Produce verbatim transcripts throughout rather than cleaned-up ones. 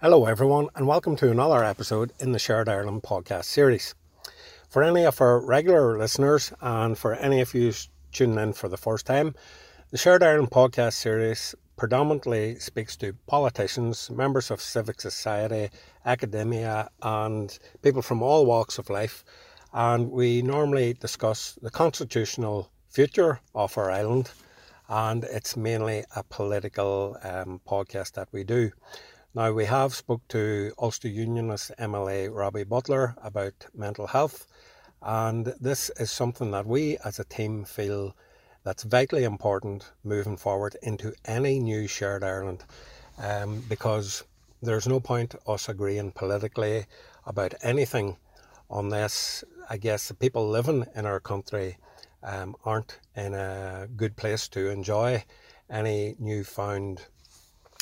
Hello everyone, and welcome to another episode in the Shared Ireland podcast series. For any of our regular listeners and for any of you tuning in for the first time, the Shared Ireland podcast series predominantly speaks to politicians, members of civic society, academia and people from all walks of life, and we normally discuss the constitutional future of our island, and it's mainly a political um, podcast that we do. Now, we have spoke to Ulster Unionist M L A Robbie Butler about mental health, and this is something that we as a team feel that's vitally important moving forward into any new Shared Ireland, um, because there's no point us agreeing politically about anything unless, I guess, the people living in our country um, aren't in a good place to enjoy any newfound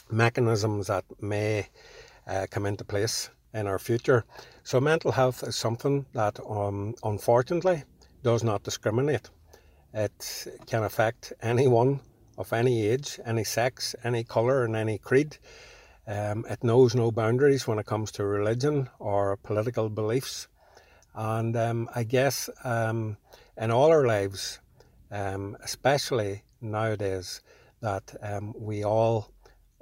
mechanisms that may uh, come into place in our future. So mental health is something that um, unfortunately does not discriminate. It can affect anyone of any age, any sex, any colour and any creed. Um, it knows no boundaries when it comes to religion or political beliefs. And um, I guess um, in all our lives, um, especially nowadays, that um, we all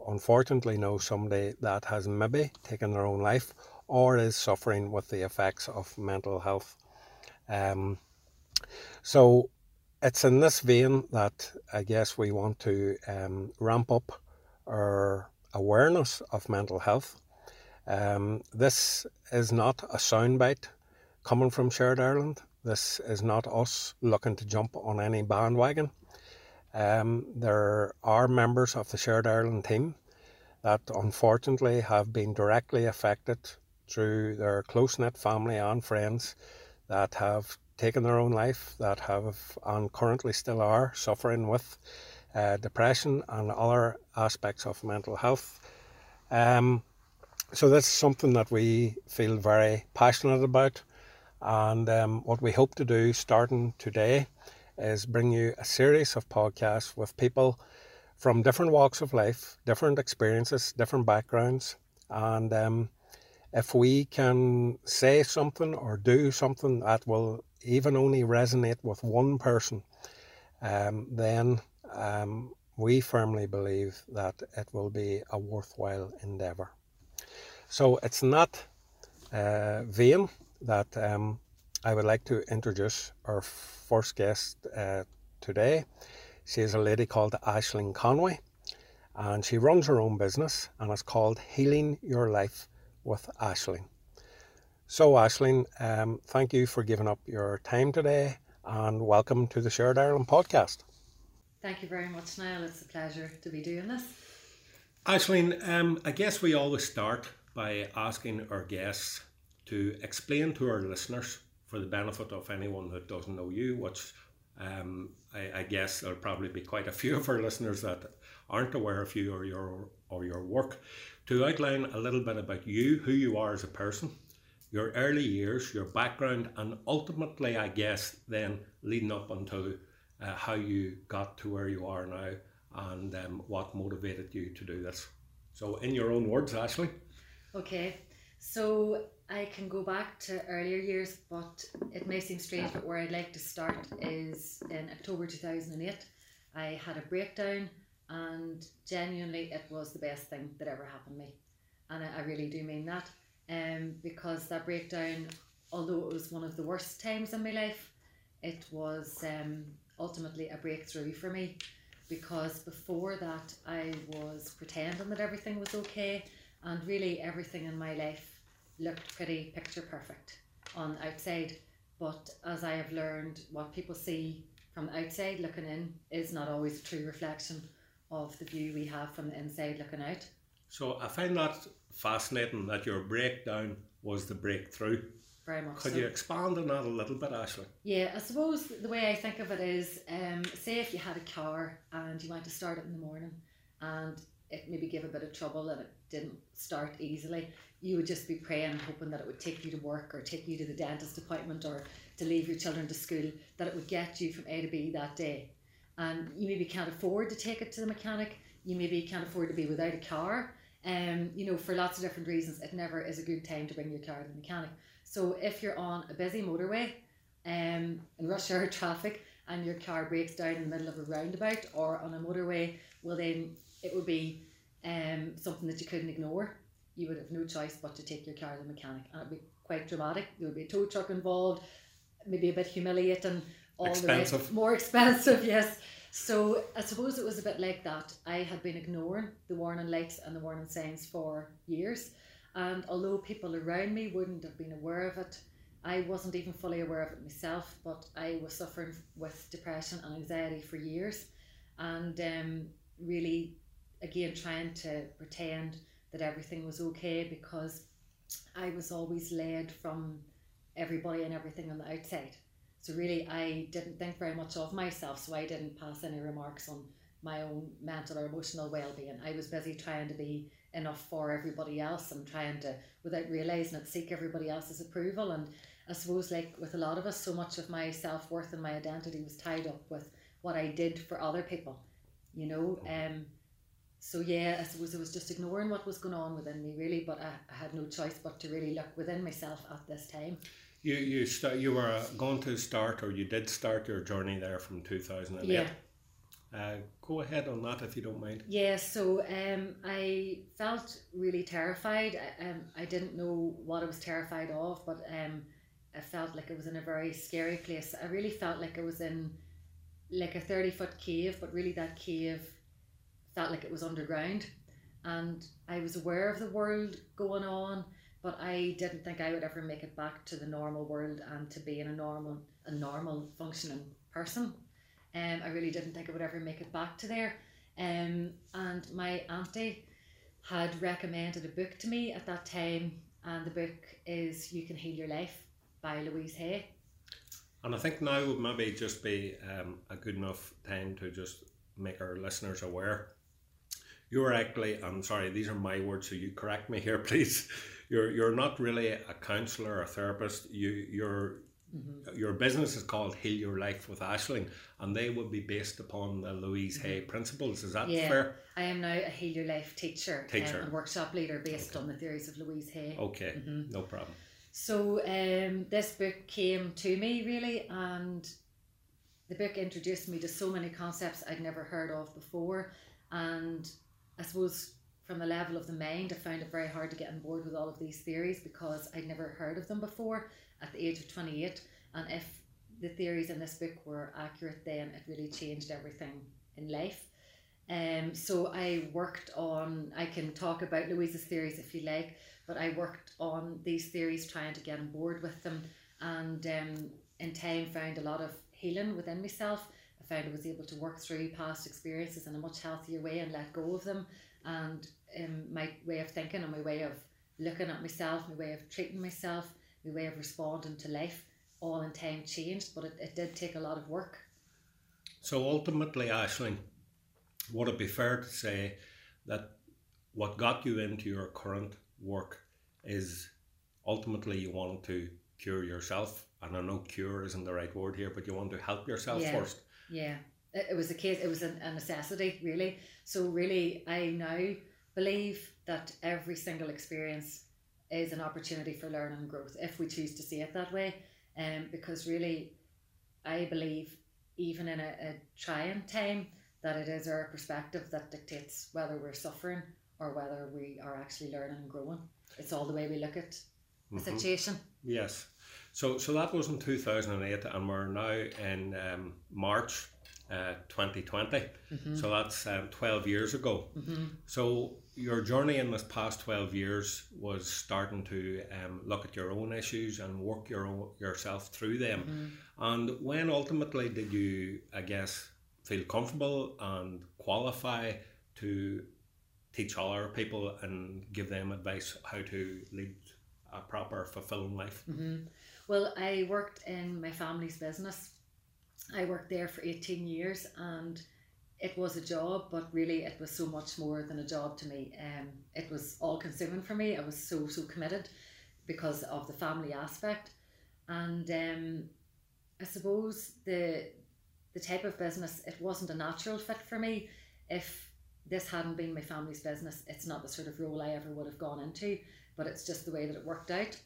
unfortunately know somebody that has maybe taken their own life or is suffering with the effects of mental health. Um, so it's in this vein that I guess we want to um, ramp up our awareness of mental health. Um, this is not a soundbite coming from Shared Ireland. This is not us looking to jump on any bandwagon. Um, there are members of the Shared Ireland team that unfortunately have been directly affected through their close-knit family and friends that have taken their own life, that have and currently still are suffering with uh, depression and other aspects of mental health. Um, so that's something that we feel very passionate about, and um, what we hope to do starting today is bring you a series of podcasts with people from different walks of life, different experiences, different backgrounds, and um, if we can say something or do something that will even only resonate with one person, um, then um, we firmly believe that it will be a worthwhile endeavour. So it's in that uh, vein that um, I would like to introduce our first guest uh, today. She is a lady called Aisling Conway, and she runs her own business, and it's called Healing Your Life with Aisling. So Aisling, um, thank you for giving up your time today, and welcome to the Shared Ireland podcast. Thank you very much, Niall. It's a pleasure to be doing this. Aisling, um, I guess we always start by asking our guests to explain to our listeners, for the benefit of anyone that doesn't know you, which um, I, I guess there'll probably be quite a few of our listeners that aren't aware of you or your or your work, to outline a little bit about you, who you are as a person, your early years, your background, and ultimately, I guess, then leading up until uh, how you got to where you are now and um, what motivated you to do this. So in your own words, Aisling. Okay, so I can go back to earlier years, but it may seem strange, but where I'd like to start is in October two thousand eight. I had a breakdown, and genuinely it was the best thing that ever happened to me, and I, I really do mean that, um, because that breakdown, although it was one of the worst times in my life, it was um, ultimately a breakthrough for me, because before that I was pretending that everything was okay, and really everything in my life looked pretty picture perfect on the outside. But as I have learned, what people see from the outside looking in is not always a true reflection of the view we have from the inside looking out. So I find that fascinating, that your breakdown was the breakthrough. Very much so. Could you expand on that a little bit, Aisling? Yeah, I suppose the way I think of it is, um, say if you had a car and you went to start it in the morning and it maybe gave a bit of trouble and it didn't start easily, you would just be praying, hoping that it would take you to work or take you to the dentist appointment or to leave your children to school, that it would get you from A to B that day. And you maybe can't afford to take it to the mechanic, you maybe can't afford to be without a car, Um, you know, for lots of different reasons, it never is a good time to bring your car to the mechanic. So if you're on a busy motorway, um, in rush hour traffic, and your car breaks down in the middle of a roundabout or on a motorway, well then it would be um, something that you couldn't ignore. You would have no choice but to take your car to the mechanic, and it would be quite dramatic. There would be a tow truck involved, maybe a bit humiliating, all expensive. The rest, more expensive, yes. So I suppose it was a bit like that. I had been ignoring the warning lights and the warning signs for years, and although people around me wouldn't have been aware of it, I wasn't even fully aware of it myself, but I was suffering with depression and anxiety for years, and um, really again trying to pretend that everything was okay, because I was always led from everybody and everything on the outside. So really I didn't think very much of myself, so I didn't pass any remarks on my own mental or emotional well-being. I was busy trying to be enough for everybody else and trying to, without realising it, seek everybody else's approval. And I suppose, like with a lot of us, so much of my self-worth and my identity was tied up with what I did for other people, you know. Um, so yeah, I suppose I was just ignoring what was going on within me, really, but I, I had no choice but to really look within myself at this time. You you, st you were going to start, or you did start your journey there from two thousand eight. Yeah. Uh, go ahead on that if you don't mind. Yeah, so um, I felt really terrified. I, um, I didn't know what I was terrified of, but um, I felt like I was in a very scary place. I really felt like I was in like a thirty foot cave, but really that cave felt like it was underground. And I was aware of the world going on, but I didn't think I would ever make it back to the normal world and to being a normal, a normal functioning person. Um, I really didn't think I would ever make it back to there. Um, and my auntie had recommended a book to me at that time, and the book is You Can Heal Your Life by Louise Hay. And I think now would maybe just be um, a good enough time to just make our listeners aware. You're actually, I'm sorry, these are my words, so you correct me here, please. You're, you're not really a counsellor or therapist. You, you're... Mm-hmm. Your business is called Heal Your Life with Aisling, and they would be based upon the Louise Hay mm-hmm. principles. Is that yeah. fair? I am now a Heal Your Life teacher, teacher. Um, and workshop leader based okay. on the theories of Louise Hay. Okay, mm-hmm. no problem. So um, this book came to me really, and the book introduced me to so many concepts I'd never heard of before, and I suppose from the level of the mind I found it very hard to get on board with all of these theories because I'd never heard of them before. At the age of twenty-eight, and if the theories in this book were accurate, then it really changed everything in life. Um, so I worked on, I can talk about Louise's theories if you like, but I worked on these theories, trying to get on board with them, and um, in time found a lot of healing within myself. I found I was able to work through past experiences in a much healthier way and let go of them, and um, my way of thinking and my way of looking at myself, my way of treating myself, the way of responding to life, all in time changed, but it, it did take a lot of work. So ultimately, Aisling, would it be fair to say that what got you into your current work is ultimately you wanted to cure yourself? And I know cure isn't the right word here, but you want to help yourself yeah. first. Yeah, it, it was a case, it was a, a necessity, really. So really, I now believe that every single experience is an opportunity for learning and growth, if we choose to see it that way, um, because really I believe even in a, a trying time that it is our perspective that dictates whether we're suffering or whether we are actually learning and growing. It's all the way we look at the mm-hmm. situation. Yes, so so that was in two thousand eight, and we're now in um, March uh, twenty twenty, mm-hmm. so that's um, twelve years ago. Mm-hmm. So your journey in this past twelve years was starting to um, look at your own issues and work your own, yourself through them. Mm-hmm. And when ultimately did you, I guess, feel comfortable and qualify to teach other people and give them advice how to lead a proper, fulfilling life? Mm-hmm. Well, I worked in my family's business. I worked there for eighteen years, and it was a job, but really it was so much more than a job to me. Um, it was all consuming for me. I was so, so committed because of the family aspect. And um, I suppose the the type of business, it wasn't a natural fit for me. If this hadn't been my family's business. It's not the sort of role I ever would have gone into, but it's just the way that it worked out.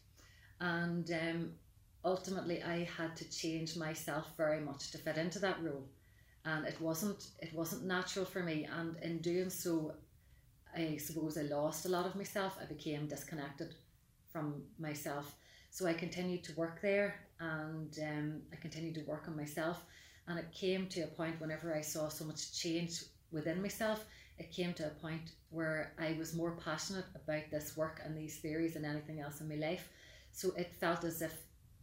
And um, ultimately I had to change myself very much to fit into that role. And it wasn't, it wasn't natural for me. And in doing so, I suppose I lost a lot of myself. I became disconnected from myself. So I continued to work there, and um, I continued to work on myself. And it came to a point whenever I saw so much change within myself, it came to a point where I was more passionate about this work and these theories than anything else in my life. So it felt as if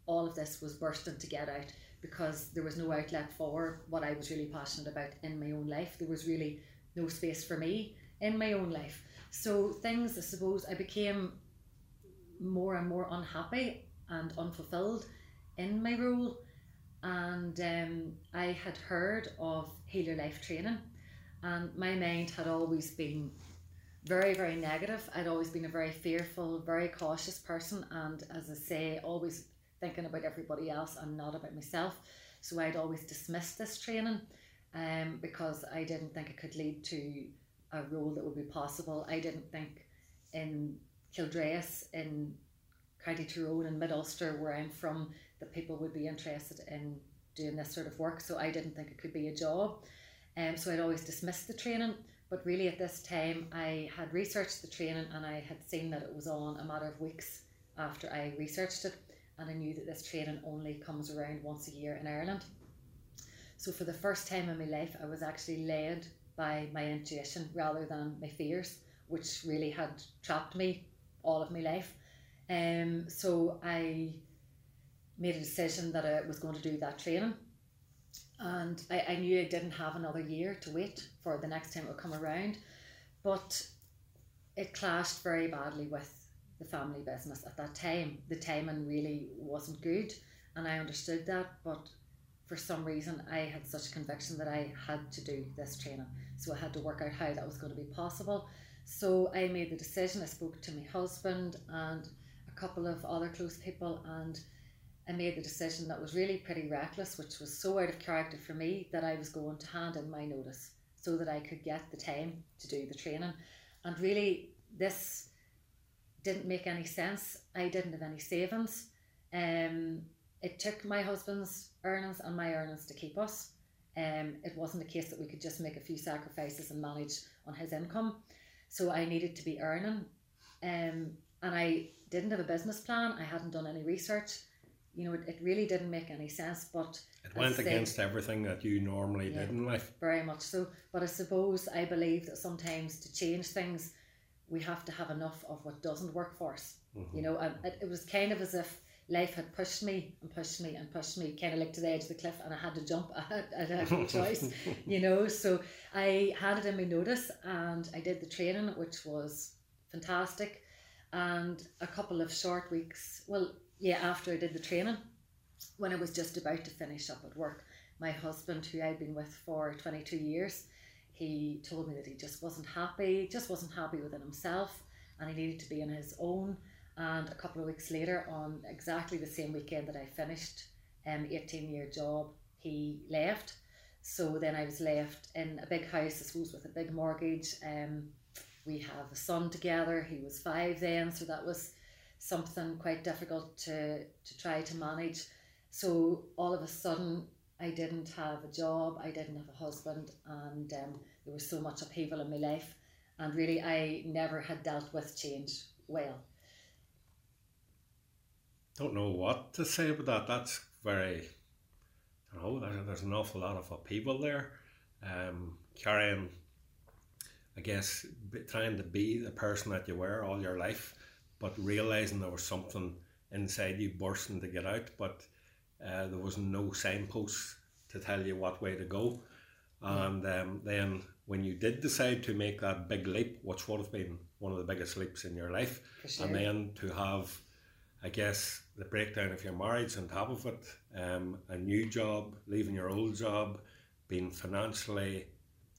all of this was bursting to get out, because there was no outlet for what I was really passionate about in my own life. There was really no space for me in my own life. So things, I suppose, I became more and more unhappy and unfulfilled in my role. And um, I had heard of Heal Your Life training, and my mind had always been very, very negative. I'd always been a very fearful, very cautious person, and as I say, always thinking about everybody else and not about myself. So I'd always dismissed this training um, because I didn't think it could lead to a role that would be possible. I didn't think in Kildress, in County Tyrone and Mid-Ulster, where I'm from, that people would be interested in doing this sort of work. So I didn't think it could be a job. Um, so I'd always dismissed the training, but really at this time I had researched the training, and I had seen that it was on a matter of weeks after I researched it, and I knew that this training only comes around once a year in Ireland. So for the first time in my life, I was actually led by my intuition rather than my fears, which really had trapped me all of my life. Um, so I made a decision that I was going to do that training. And I, I knew I didn't have another year to wait for the next time it would come around, but it clashed very badly with the family business at that time. The timing really wasn't good, and I understood that, but for some reason I had such conviction that I had to do this training. So I had to work out how that was going to be possible. So I made the decision. I spoke to my husband and a couple of other close people, and I made the decision that was really pretty reckless, which was so out of character for me, that I was going to hand in my notice so that I could get the time to do the training. And really, this didn't make any sense. I didn't have any savings. Um, it took my husband's earnings and my earnings to keep us. Um, it wasn't a case that we could just make a few sacrifices and manage on his income. So I needed to be earning. Um, and I didn't have a business plan. I hadn't done any research. You know, it, it really didn't make any sense, but it went against everything that you normally did in life. Very much so. But I suppose I believe that sometimes to change things, we have to have enough of what doesn't work for us. Mm-hmm. You know, and it, it was kind of as if life had pushed me and pushed me and pushed me, kind of like to the edge of the cliff, and I had to jump. I had, I had no choice, you know. So I handed in my notice, and I did the training, which was fantastic. And a couple of short weeks, well, yeah, after I did the training, when I was just about to finish up at work, my husband, who I'd been with for twenty-two years, he told me that he just wasn't happy, just wasn't happy within himself, and he needed to be on his own. And a couple of weeks later, on exactly the same weekend that I finished an um, eighteen year job, he left. So then I was left in a big house, I suppose, with a big mortgage. Um, we have a son together. He was five then, so that was something quite difficult to to try to manage. So all of a sudden I didn't have a job, I didn't have a husband, and um, there was so much upheaval in my life, and really I never had dealt with change well. Don't know what to say about that. That's very, I don't know, there's an awful lot of upheaval there. Um, carrying, I guess, trying to be the person that you were all your life, but realising there was something inside you bursting to get out, but uh, there was no signposts to tell you what way to go. And um, then when you did decide to make that big leap, which would have been one of the biggest leaps in your life, sure. And then to have, I guess, the breakdown of your marriage on top of it, um, a new job, leaving your old job, being financially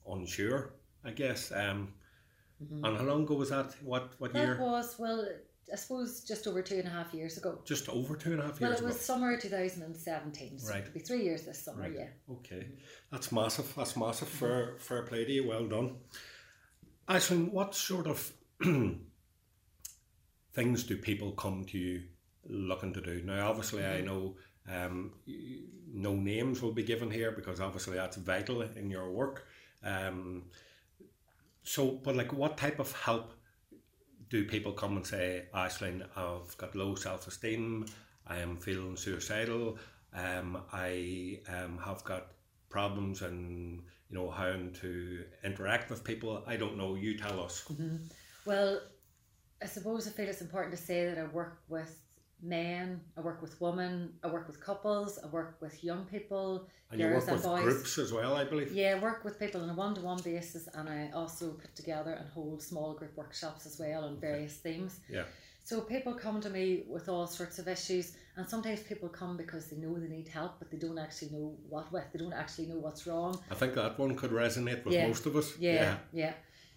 unsure, I guess. Um, Mm-hmm. And how long ago was that? What what that year? That was, well, I suppose just over two and a half years ago. Just over two and a half years ago? Well, it was ago. Summer two thousand seventeen, so right. It'll be three years this summer, right. Yeah. Okay, that's massive, that's massive, fair, fair play to you, well done. Aisling, what sort of things do people come to you looking to do? Now, obviously, mm-hmm. I know um, no names will be given here because obviously that's vital in your work. Um, so, but like, what type of help do people come and say, Aisling, I've got low self-esteem, I am feeling suicidal, um, I um, have got problems and, you know, how to interact with people. I don't know, you tell us. Mm-hmm. Well, I suppose I feel it's important to say that I work with men, I work with women, I work with couples, I work with young people, and girls you work and with boys. Groups as well, I believe. Yeah, I work with people on a one-to-one basis, and I also put together and hold small group workshops as well on various okay. themes. Yeah. So people come to me with all sorts of issues, and sometimes people come because they know they need help, but they don't actually know what with. They don't actually know what's wrong. I think that one could resonate with yeah. most of us. Yeah, yeah.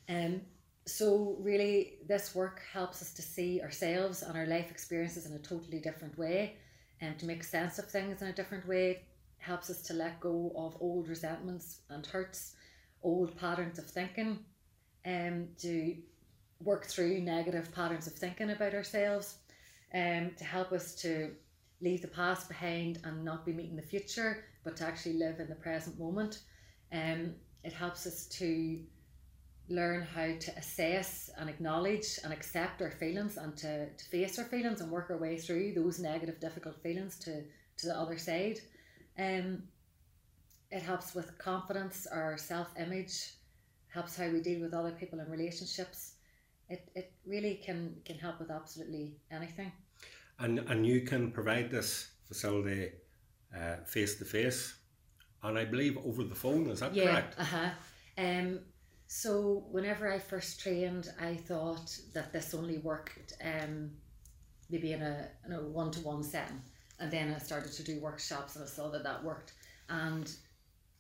yeah. Um, so really, this work helps us to see ourselves and our life experiences in a totally different way, and to make sense of things in a different way. It helps us to let go of old resentments and hurts, old patterns of thinking, and to work through negative patterns of thinking about ourselves, um, to help us to leave the past behind and not be meeting the future, but to actually live in the present moment. Um, it helps us to learn how to assess and acknowledge and accept our feelings, and to, to face our feelings and work our way through those negative, difficult feelings to, to the other side. Um, it helps with confidence, our self-image, helps how we deal with other people in relationships. It it really can, can help with absolutely anything. And and you can provide this facility uh, face-to-face, and I believe over the phone, is that yeah, correct? Yeah, uh-huh. Um, so whenever I first trained, I thought that this only worked um, maybe in a, in a one-to-one setting. And then I started to do workshops, and I saw that that worked. And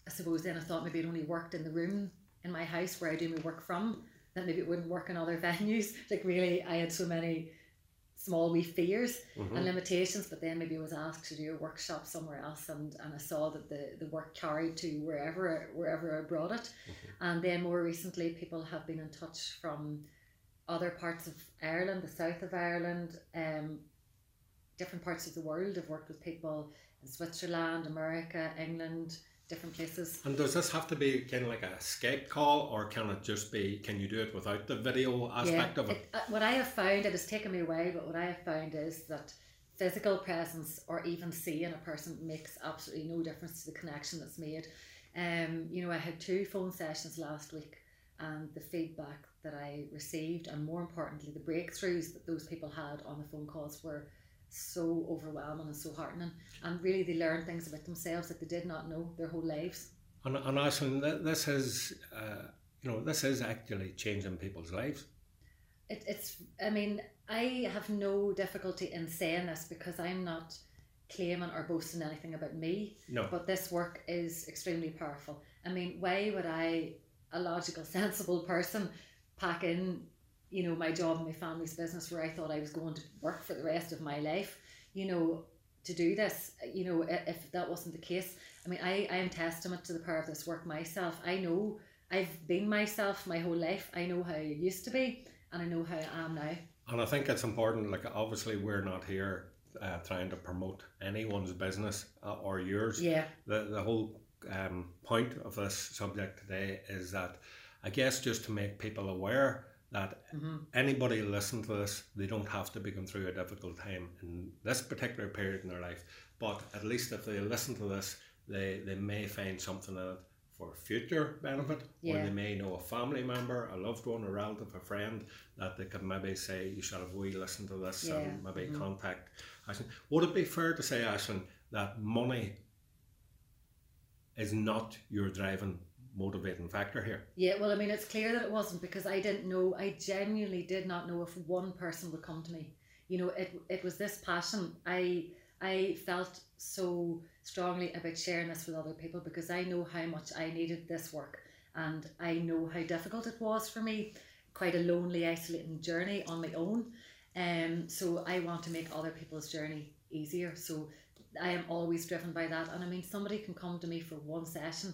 I suppose then I thought maybe it only worked in the room in my house where I do my work from. That maybe it wouldn't work in other venues. Like really, I had so many small wee fears mm-hmm. and limitations, but then maybe I was asked to do a workshop somewhere else, and, and I saw that the, the work carried to wherever wherever I brought it. Mm-hmm. And then more recently, people have been in touch from other parts of Ireland, the south of Ireland, um, different parts of the world. I've worked with people in Switzerland, America, England, different places. And does this have to be kind of like a Skype call, or can it just be, can you do it without the video aspect yeah, of it? it uh, what I have found, it has taken me a while, but what I have found is that physical presence or even seeing a person makes absolutely no difference to the connection that's made. Um, you know, I had two phone sessions last week, and the feedback that I received, and more importantly, the breakthroughs that those people had on the phone calls were so overwhelming and so heartening, and really they learned things about themselves that they did not know their whole lives. And and Aisling, this is uh, you know this is actually changing people's lives. It, it's I mean I have no difficulty in saying this, because I'm not claiming or boasting anything about me. No. But this work is extremely powerful. I mean, why would I, a logical, sensible person, pack in, you know, my job and my family's business where I thought I was going to work for the rest of my life, you know, to do this, you know, if that wasn't the case. I mean, I, I am testament to the power of this work myself. I know I've been myself my whole life. I know how I used to be, and I know how I am now. And I think it's important, like, obviously we're not here uh, trying to promote anyone's business uh, or yours. Yeah. The, the whole um, point of this subject today is that, I guess, just to make people aware that mm-hmm. anybody listen to this, they don't have to be going through a difficult time in this particular period in their life, but at least if they listen to this, they, they may find something in it for future benefit, yeah. or they may know a family member, a loved one, a relative, a friend, that they could maybe say, you should have we listen to this, yeah. and maybe mm-hmm. contact Aisling. Would it be fair to say, Aisling, that money is not your driving motivating factor here? Yeah, well, I mean, it's clear that it wasn't, because I didn't know, I genuinely did not know if one person would come to me. You know, it it was this passion. I I felt so strongly about sharing this with other people, because I know how much I needed this work, and I know how difficult it was for me, quite a lonely, isolating journey on my own. Um, so I want to make other people's journey easier. So I am always driven by that. And I mean, somebody can come to me for one session,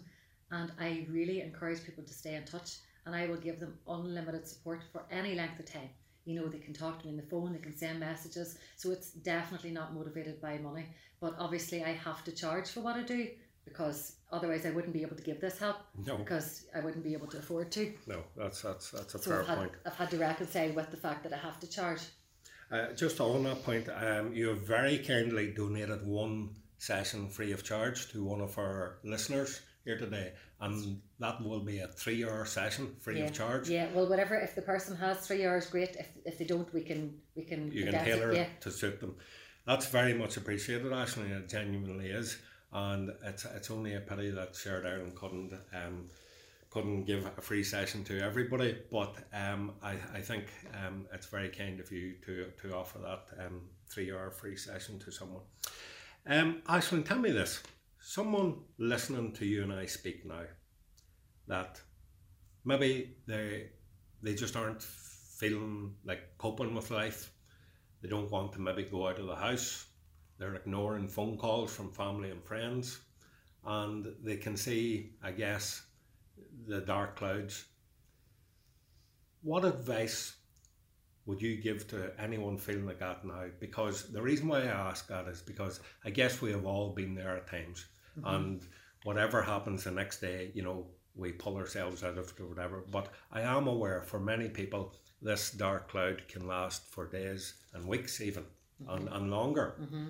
and I really encourage people to stay in touch. and I will give them unlimited support for any length of time. You know, they can talk to me on the phone, they can send messages. So it's definitely not motivated by money. But obviously I have to charge for what I do, because otherwise I wouldn't be able to give this help. No. Because I wouldn't be able to afford to. No, that's that's that's a so fair I've had, point. I've had to reconcile with the fact that I have to charge. Uh, just on that point, um, you have very kindly donated one session free of charge to one of our listeners here today, and that will be a three-hour session free yeah. of charge. Yeah, well, whatever. If the person has three hours, great. If if they don't, we can we can. You can tailor it, yeah. to suit them. That's very much appreciated, Aisling. It genuinely is, and it's it's only a pity that Shared Ireland couldn't um couldn't give a free session to everybody. But um, I I think um it's very kind of you to to offer that um three-hour free session to someone. Um, Aisling, tell me this. Someone listening to you and I speak now, that maybe they they just aren't feeling like coping with life. They don't want to maybe go out of the house. They're ignoring phone calls from family and friends, and they can see, I guess, the dark clouds. What advice would you give to anyone feeling like that now? Because the reason why I ask that is because I guess we have all been there at times. Mm-hmm. And whatever happens the next day, you know, we pull ourselves out of it or whatever. But I am aware for many people, this dark cloud can last for days and weeks even, mm-hmm. and, and longer. Mm-hmm.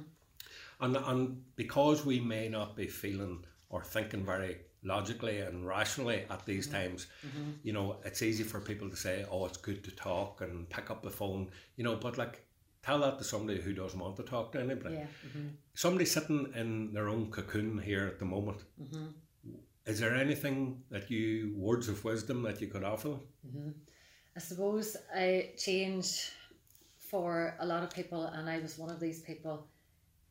And, and because we may not be feeling or thinking very logically and rationally at these mm-hmm. times, mm-hmm. you know, it's easy for people to say, oh, it's good to talk and pick up the phone, you know, but like, tell that to somebody who doesn't want to talk to anybody. Yeah. Mm-hmm. Somebody sitting in their own cocoon here at the moment, mm-hmm. is there anything that you, words of wisdom that you could offer them? Mm-hmm. I suppose I change for a lot of people, and I was one of these people,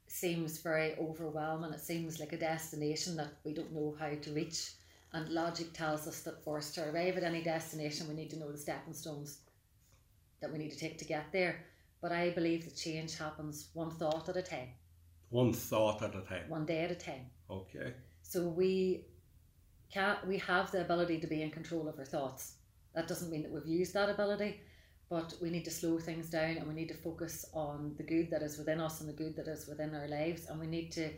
seems very overwhelming. It seems like a destination that we don't know how to reach, and logic tells us that for us to arrive at any destination we need to know the stepping stones that we need to take to get there. But I believe that change happens one thought at a time. One thought at a time. One day at a time. Okay. So we can we have the ability to be in control of our thoughts. That doesn't mean that we've used that ability, but we need to slow things down, and we need to focus on the good that is within us and the good that is within our lives. And we need to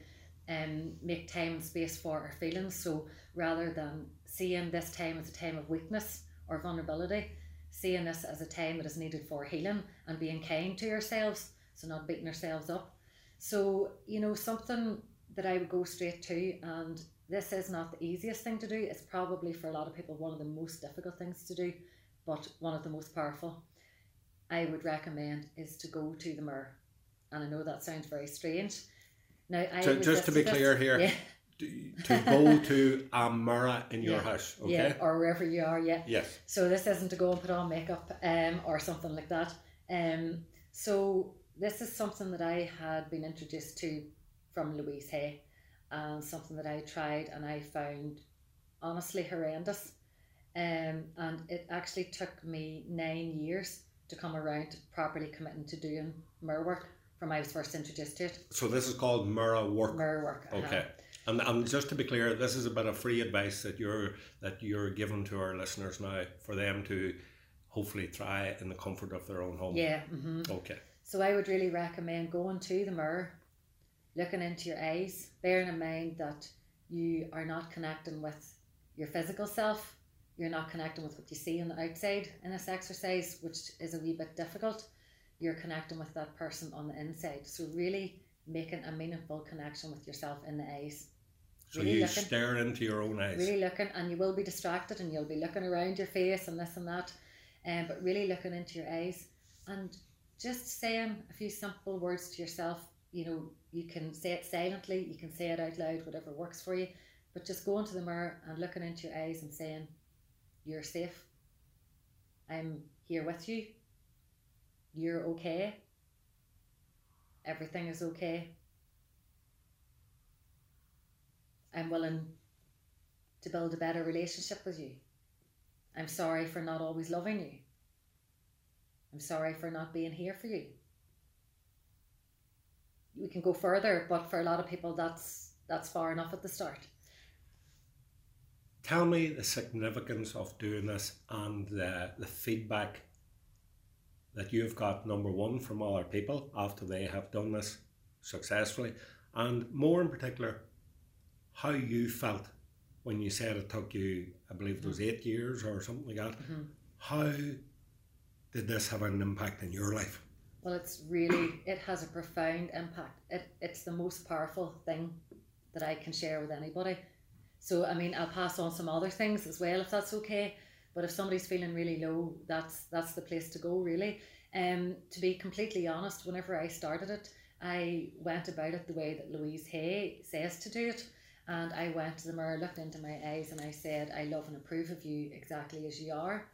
um, make time and space for our feelings. So rather than seeing this time as a time of weakness or vulnerability, seeing this as a time that is needed for healing and being kind to ourselves, so not beating ourselves up. So, you know, something that I would go straight to, and this is not the easiest thing to do. It's probably for a lot of people one of the most difficult things to do, but one of the most powerful. I would recommend is to go to the mirror, and I know that sounds very strange. Now, I so just to be clear here, yeah. to go to a mirror in your yeah. house, okay, yeah, or wherever you are, yeah, yes. So this isn't to go and put on makeup, um, or something like that, um. So this is something that I had been introduced to from Louise Hay, and something that I tried and I found honestly horrendous, um, and it actually took me nine years. To come around to properly committing to doing mirror work from when I was first introduced to it. So this is called mirror work. Mirror work. Uh-huh. Okay, and and just to be clear, this is a bit of free advice that you're that you're giving to our listeners now for them to hopefully try in the comfort of their own home. Yeah. Mm-hmm. Okay. So I would really recommend going to the mirror, looking into your eyes, bearing in mind that you are not connecting with your physical self. You're not connecting with what you see on the outside in this exercise, which is a wee bit difficult. You're connecting with that person on the inside. So really making a meaningful connection with yourself in the eyes. So really you looking, stare into your own eyes. Really looking, and you will be distracted and you'll be looking around your face and this and that. Um, but really looking into your eyes and just saying a few simple words to yourself. You know, you can say it silently, you can say it out loud, whatever works for you. But just going to the mirror and looking into your eyes and saying, "You're safe. I'm here with you. You're okay. Everything is okay. I'm willing to build a better relationship with you. I'm sorry for not always loving you. I'm sorry for not being here for you." We can go further, but for a lot of people, that's that's far enough at the start. Tell me the significance of doing this and the, the feedback that you've got, number one, from other people after they have done this successfully, and more in particular, how you felt when you said it took you, I believe it was eight years or something like that. Mm-hmm. How did this have an impact in your life? Well, it's really, it has a profound impact. It, it's the most powerful thing that I can share with anybody. So, I mean, I'll pass on some other things as well, if that's okay. But if somebody's feeling really low, that's that's the place to go, really. Um, to be completely honest, whenever I started it, I went about it the way that Louise Hay says to do it. And I went to the mirror, looked into my eyes, and I said, I love and approve of you exactly as you are.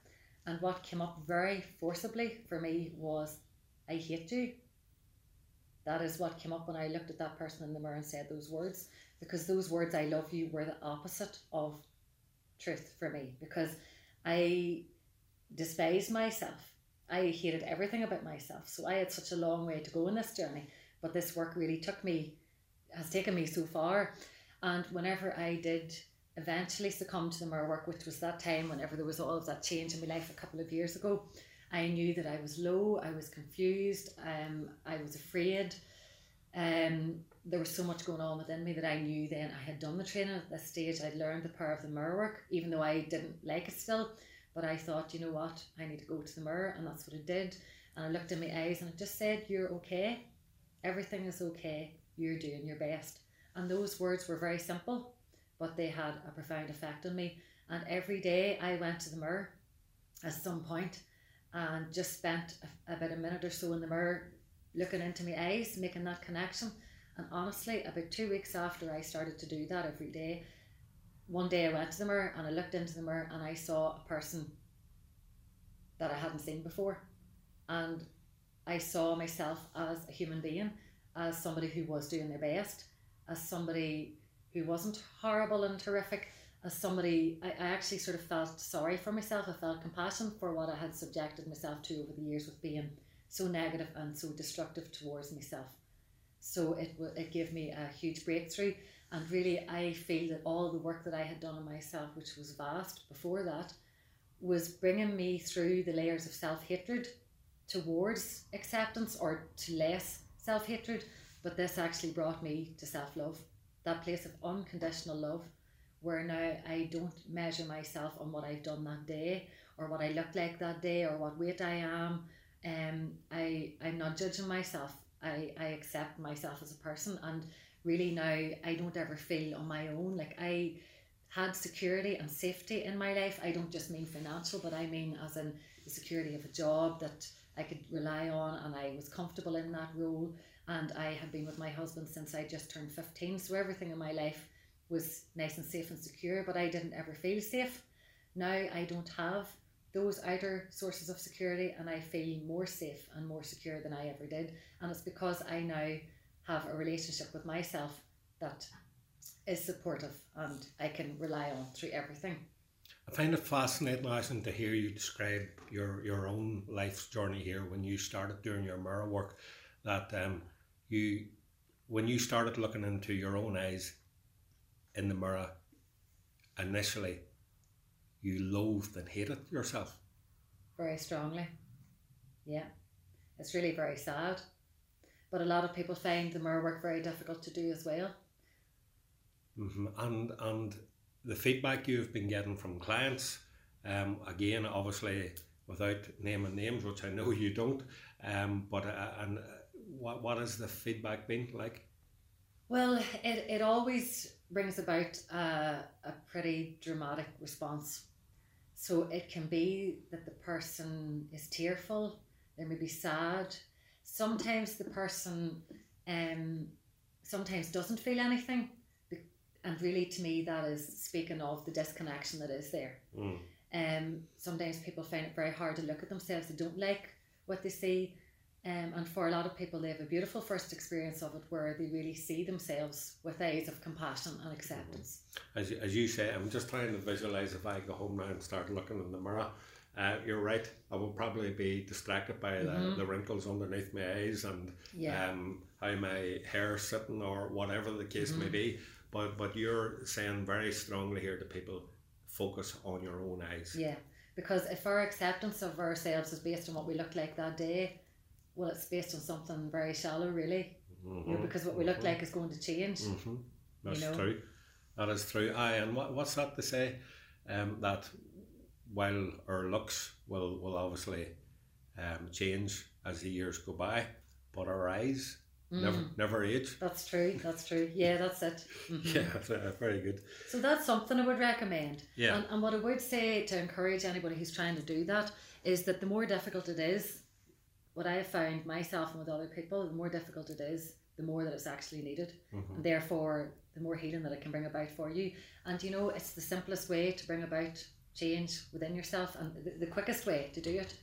And what came up very forcibly for me was, I hate you. That is what came up when I looked at that person in the mirror and said those words. Because those words, I love you, were the opposite of truth for me. Because I despised myself. I hated everything about myself. So I had such a long way to go in this journey. But this work really took me, has taken me so far. And whenever I did eventually succumb to the mirror work, which was that time whenever there was all of that change in my life a couple of years ago, I knew that I was low, I was confused, um, I was afraid. Um, there was so much going on within me that I knew then I had done the training at this stage. I'd learned the power of the mirror work, even though I didn't like it still. But I thought, you know what, I need to go to the mirror. And that's what I did. And I looked in my eyes and it just said, you're okay. Everything is okay. You're doing your best. And those words were very simple, but they had a profound effect on me. And every day I went to the mirror at some point and just spent about a minute or so in the mirror looking into my eyes, making that connection. And honestly, about two weeks after I started to do that every day, one day I went to the mirror and I looked into the mirror and I saw a person that I hadn't seen before. And I saw myself as a human being, as somebody who was doing their best, as somebody who wasn't horrible and terrific, as somebody, I, I actually sort of felt sorry for myself. I felt compassion for what I had subjected myself to over the years with being so negative and so destructive towards myself. So it, it gave me a huge breakthrough. And really, I feel that all the work that I had done on myself, which was vast before that, was bringing me through the layers of self-hatred towards acceptance or to less self-hatred. But this actually brought me to self-love, that place of unconditional love, where now I don't measure myself on what I've done that day or what I look like that day or what weight I am. Um, I, I'm not judging myself. I, I accept myself as a person, and really now I don't ever feel on my own. Like, I had security and safety in my life. I don't just mean financial, but I mean as in the security of a job that I could rely on, and I was comfortable in that role. And I had been with my husband since I just turned fifteen, so everything in my life was nice and safe and secure, but I didn't ever feel safe. Now I don't have those outer sources of security, and I feel more safe and more secure than I ever did. And it's because I now have a relationship with myself that is supportive and I can rely on through everything. I find it fascinating, Aisling, to hear you describe your, your own life's journey here when you started doing your mirror work, that um, you, when you started looking into your own eyes in the mirror, initially you loathed and hated yourself. Very strongly, yeah. It's really very sad. But a lot of people find the mirror work very difficult to do as well. Mm-hmm. And and the feedback you've been getting from clients, um, again, obviously without naming names, which I know you don't, um, but uh, and uh, what what has the feedback been like? Well, it it always brings about uh, a pretty dramatic response. So it can be that the person is tearful, they may be sad. Sometimes the person um, sometimes doesn't feel anything. And really, to me, that is speaking of the disconnection that is there. Mm. Um, sometimes people find it very hard to look at themselves. They don't like what they see. Um, and for a lot of people, they have a beautiful first experience of it where they really see themselves with eyes of compassion and acceptance. Mm-hmm. As, as you say, I'm just trying to visualise if I go home now and start looking in the mirror. Uh, you're right, I will probably be distracted by mm-hmm. the, the wrinkles underneath my eyes and yeah. um, how my hair's sitting or whatever the case mm-hmm. may be. But, but you're saying very strongly here to people, focus on your own eyes. Yeah, because if our acceptance of ourselves is based on what we look like that day, well, it's based on something very shallow, really. Mm-hmm. You know, because what we look mm-hmm. like is going to change. Mm-hmm. That's you know? true. That is true. Aye, and what, what's that to say? Um, that while our looks will will obviously um change as the years go by, but our eyes mm. never never age. That's true. That's true. Yeah, that's it. Mm-hmm. Yeah, that's, uh, very good. So that's something I would recommend. Yeah. And, and what I would say to encourage anybody who's trying to do that is that the more difficult it is, what I have found myself and with other people, the more difficult it is, the more that it's actually needed. Mm-hmm. And therefore, the more healing that it can bring about for you. And you know, it's the simplest way to bring about change within yourself and the, the quickest way to do it.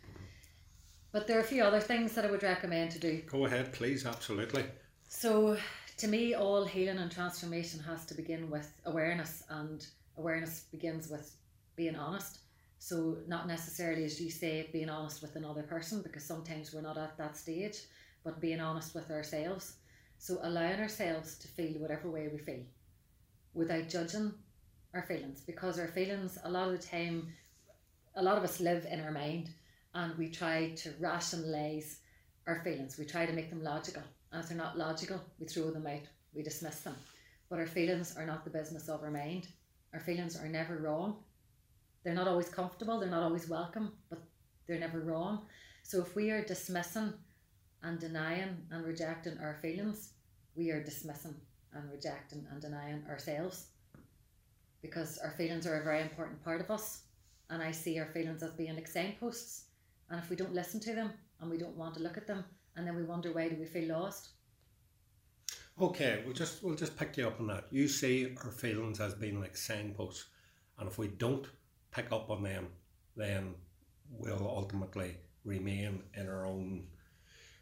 But there are a few other things that I would recommend to do. Go ahead, please, absolutely. So to me, all healing and transformation has to begin with awareness, and awareness begins with being honest. So not necessarily, as you say, being honest with another person, because sometimes we're not at that stage, but being honest with ourselves. So allowing ourselves to feel whatever way we feel without judging our feelings, because our feelings, a lot of the time, a lot of us live in our mind and we try to rationalize our feelings. We try to make them logical, and if they're not logical, we throw them out, we dismiss them. But our feelings are not the business of our mind. Our feelings are never wrong. They're not always comfortable, they're not always welcome, but they're never wrong. So if we are dismissing and denying and rejecting our feelings, we are dismissing and rejecting and denying ourselves, because our feelings are a very important part of us. And I see our feelings as being like signposts, and if we don't listen to them and we don't want to look at them, and then we wonder why do we feel lost. Okay, we'll just, we'll just pick you up on that. You see our feelings as being like signposts, and if we don't pick up on them, then we'll ultimately remain in our own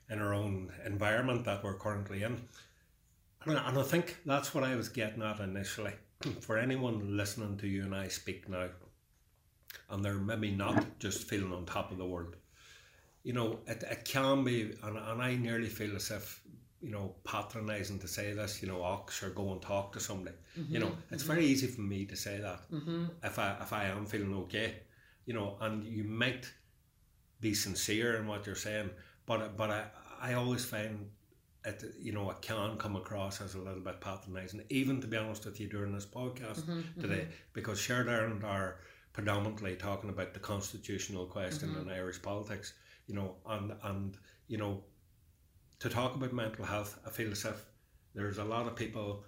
in our own environment that we're currently in. And I, and I think that's what I was getting at initially. For anyone listening to you and I speak now, and they're maybe not just feeling on top of the world, you know, it, it can be, and, and I nearly feel as if, you know, patronizing to say this, you know, oh, sure, go and talk to somebody. Mm-hmm. You know, it's mm-hmm. very easy for me to say that mm-hmm. if I if I am feeling okay, you know, and you might be sincere in what you're saying, but but I, I always find it, you know, it can come across as a little bit patronizing, even to be honest with you during this podcast mm-hmm. today, mm-hmm. because Shared Ireland are predominantly talking about the constitutional question mm-hmm. in Irish politics, you know, and and you know, to talk about mental health, I feel as if there's a lot of people,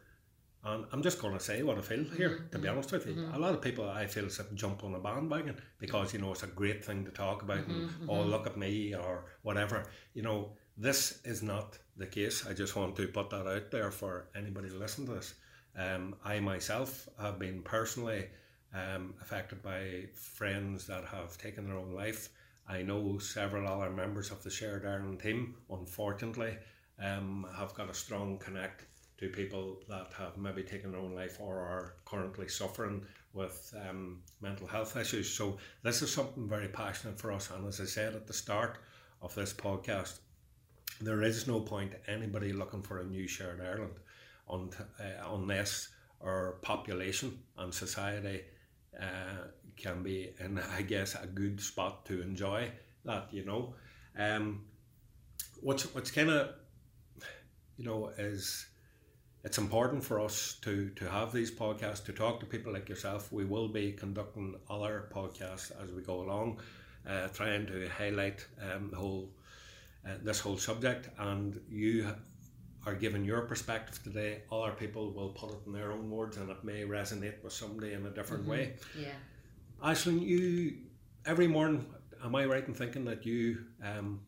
and I'm just going to say what I feel here, mm-hmm. to be honest with you, mm-hmm. a lot of people, I feel as if, jump on a bandwagon because, you know, it's a great thing to talk about, mm-hmm. and mm-hmm. oh, look at me or whatever. You know, this is not the case. I just want to put that out there for anybody listening to this. Um, I myself have been personally um, affected by friends that have taken their own life. I know several other members of the Shared Ireland team, unfortunately, um, have got a strong connect to people that have maybe taken their own life or are currently suffering with um, mental health issues. So this is something very passionate for us. And as I said at the start of this podcast, there is no point anybody looking for a new Shared Ireland un- uh, unless our population and society uh can be in, I guess, a good spot to enjoy that, you know. Um what's what's kind of, you know, is it's important for us to to have these podcasts, to talk to people like yourself. We will be conducting other podcasts as we go along, uh trying to highlight um the whole uh, this whole subject, and you are giving your perspective today. Other people will put it in their own words, and it may resonate with somebody in a different mm-hmm. way. Yeah, Aisling, you every morning, am I right in thinking that you um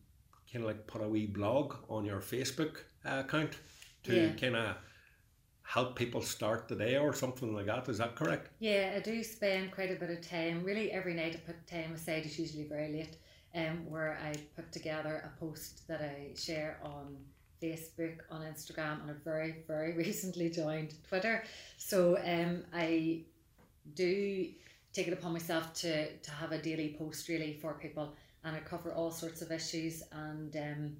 kind of like put a wee blog on your Facebook uh, account to yeah. kind of help people start the day or something like that? Is that correct? Yeah, I do spend quite a bit of time. Really, every night I put time aside. It's usually very late, um, where I put together a post that I share on Facebook, on Instagram, and I've very, very recently joined Twitter. So um, I do take it upon myself to, to have a daily post really for people, and I cover all sorts of issues, and um,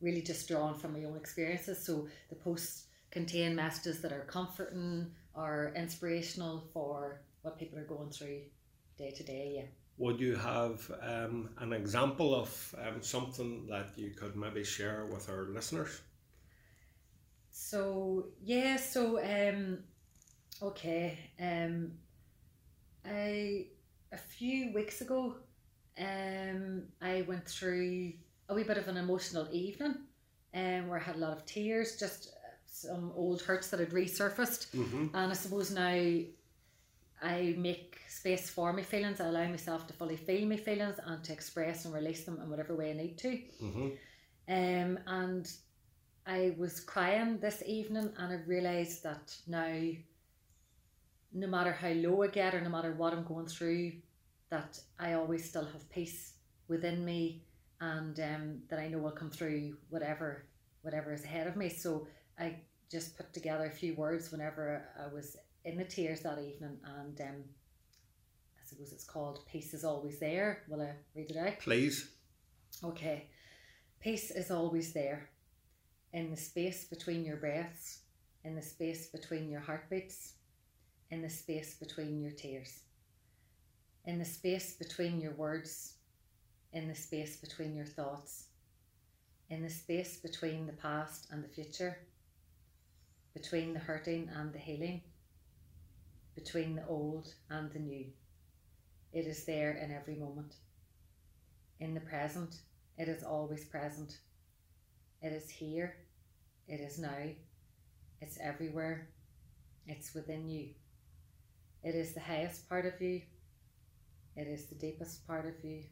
really just drawn from my own experiences. So the posts contain messages that are comforting or inspirational for what people are going through day to day. Yeah. Would you have um, an example of um, something that you could maybe share with our listeners? So yeah, so um, okay, um, I a few weeks ago, um, I went through a wee bit of an emotional evening, um, where I had a lot of tears, just some old hurts that had resurfaced, mm-hmm. and I suppose now I make space for my feelings. I allow myself to fully feel my feelings and to express and release them in whatever way I need to. Mm-hmm. Um, and I was crying this evening, and I realised that now, no matter how low I get or no matter what I'm going through, that I always still have peace within me, and um, that I know I'll come through whatever whatever is ahead of me. So I just put together a few words whenever I was in the tears that evening, and um, I suppose it's called Peace Is Always There. Will I read it out? Please. Okay. Peace is always there, in the space between your breaths, in the space between your heartbeats, in the space between your tears, in the space between your words, in the space between your thoughts, in the space between the past and the future, between the hurting and the healing, between the old and the new. It is there in every moment. In the present, it is always present. It is here, it is now, it's everywhere, it's within you. It is the highest part of you, it is the deepest part of you,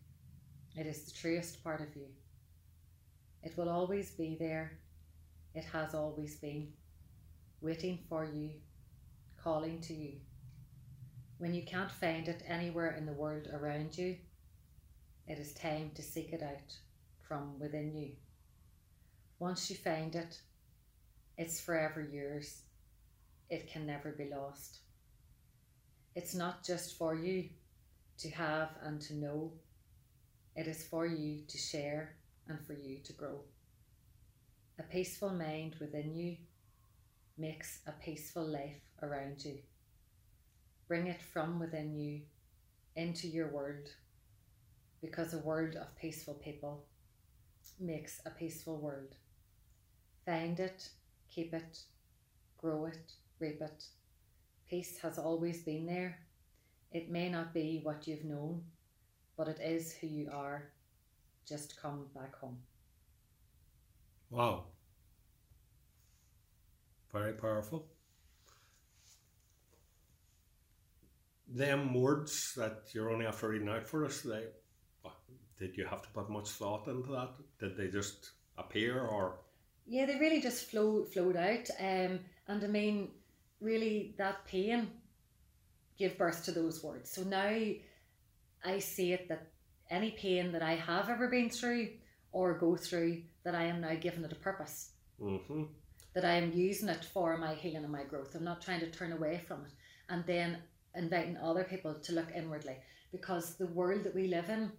it is the truest part of you. It will always be there, it has always been, waiting for you, calling to you. When you can't find it anywhere in the world around you, it is time to seek it out from within you. Once you find it, it's forever yours. It can never be lost. It's not just for you to have and to know. It is for you to share and for you to grow. A peaceful mind within you makes a peaceful life around you. Bring it from within you into your world, because a world of peaceful people makes a peaceful world. Find it, keep it, grow it, reap it. Peace has always been there. It may not be what you've known, but it is who you are. Just come back home. Wow. Very powerful. Them words that you're only after reading out for us, they, did you have to put much thought into that? Did they just appear, or? Yeah, they really just flow, flowed out. Um, and I mean, really that pain gave birth to those words. So now I see it that any pain that I have ever been through or go through, that I am now giving it a purpose. Mm-hmm. That I am using it for my healing and my growth. I'm not trying to turn away from it. And then inviting other people to look inwardly, because the world that we live in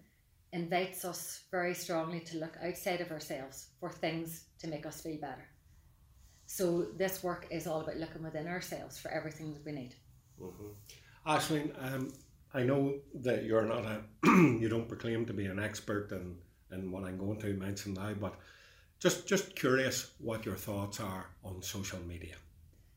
invites us very strongly to look outside of ourselves for things to make us feel better. So this work is all about looking within ourselves for everything that we need. Mm-hmm. Aisling, um, I know that you're not a you don't proclaim to be an expert in, in what I'm going to mention now, but just just curious what your thoughts are on social media.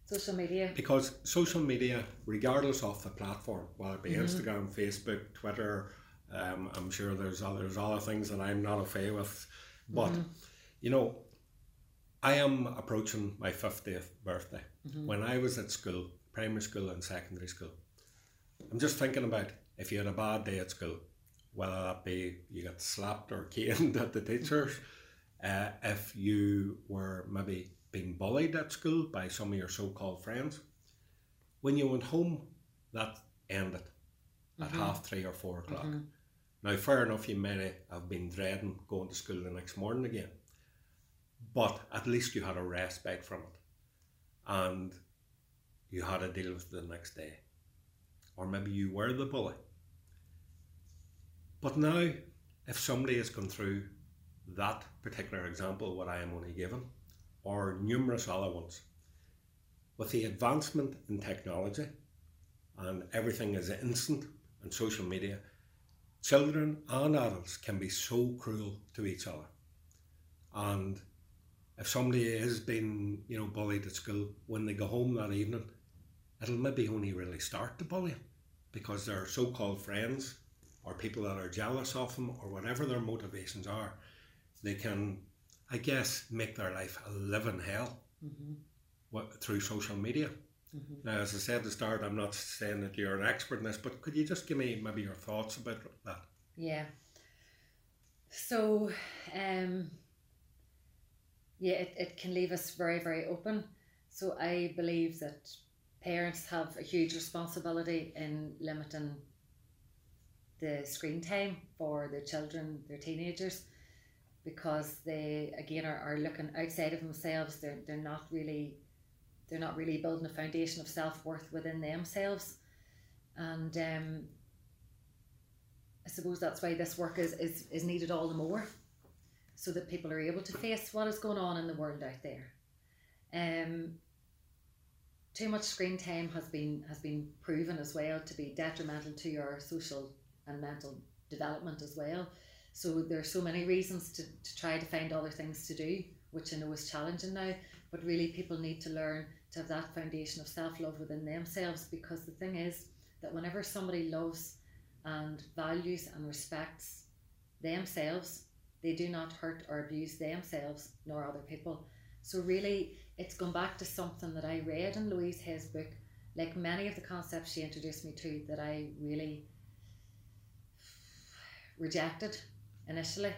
Social media. Because social media, regardless of the platform, whether it be mm-hmm. Instagram, Facebook, Twitter, Um, I'm sure there's other, there's other things that I'm not okay with, but mm-hmm. you know, I am approaching my fiftieth birthday. Mm-hmm. When I was at school, primary school and secondary school, I'm just thinking about if you had a bad day at school, whether that be you got slapped or caned at the teachers, uh, if you were maybe being bullied at school by some of your so-called friends, when you went home, that ended at mm-hmm. half three or four o'clock. Mm-hmm. Now, fair enough, you may have been dreading going to school the next morning again, but at least you had a respite from it, and you had to deal with it the next day. Or maybe you were the bully. But now, if somebody has gone through that particular example, what I am only given, or numerous other ones, with the advancement in technology and everything is instant on social media, children and adults can be so cruel to each other. And if somebody has been, you know, bullied at school, when they go home that evening, it'll maybe only really start the bullying, because their so-called friends or people that are jealous of them or whatever their motivations are, they can, I guess, make their life a living hell mm-hmm. what, through social media. Mm-hmm. Now, as I said at the start, I'm not saying that you're an expert in this, but could you just give me maybe your thoughts about that? Yeah. So, um, yeah, it, it can leave us very, very open. So I believe that parents have a huge responsibility in limiting the screen time for their children, their teenagers, because they, again, are, are looking outside of themselves. They're, they're not really... They're not really building a foundation of self-worth within themselves. And um, I suppose that's why this work is, is, is needed all the more, so that people are able to face what is going on in the world out there. Um, too much screen time has been, has been proven as well to be detrimental to your social and mental development as well. So there are so many reasons to, to try to find other things to do, which I know is challenging now. But really, people need to learn to have that foundation of self-love within themselves, because the thing is that whenever somebody loves and values and respects themselves, they do not hurt or abuse themselves nor other people. So really, it's gone back to something that I read in Louise Hay's book, like many of the concepts she introduced me to that I really rejected initially.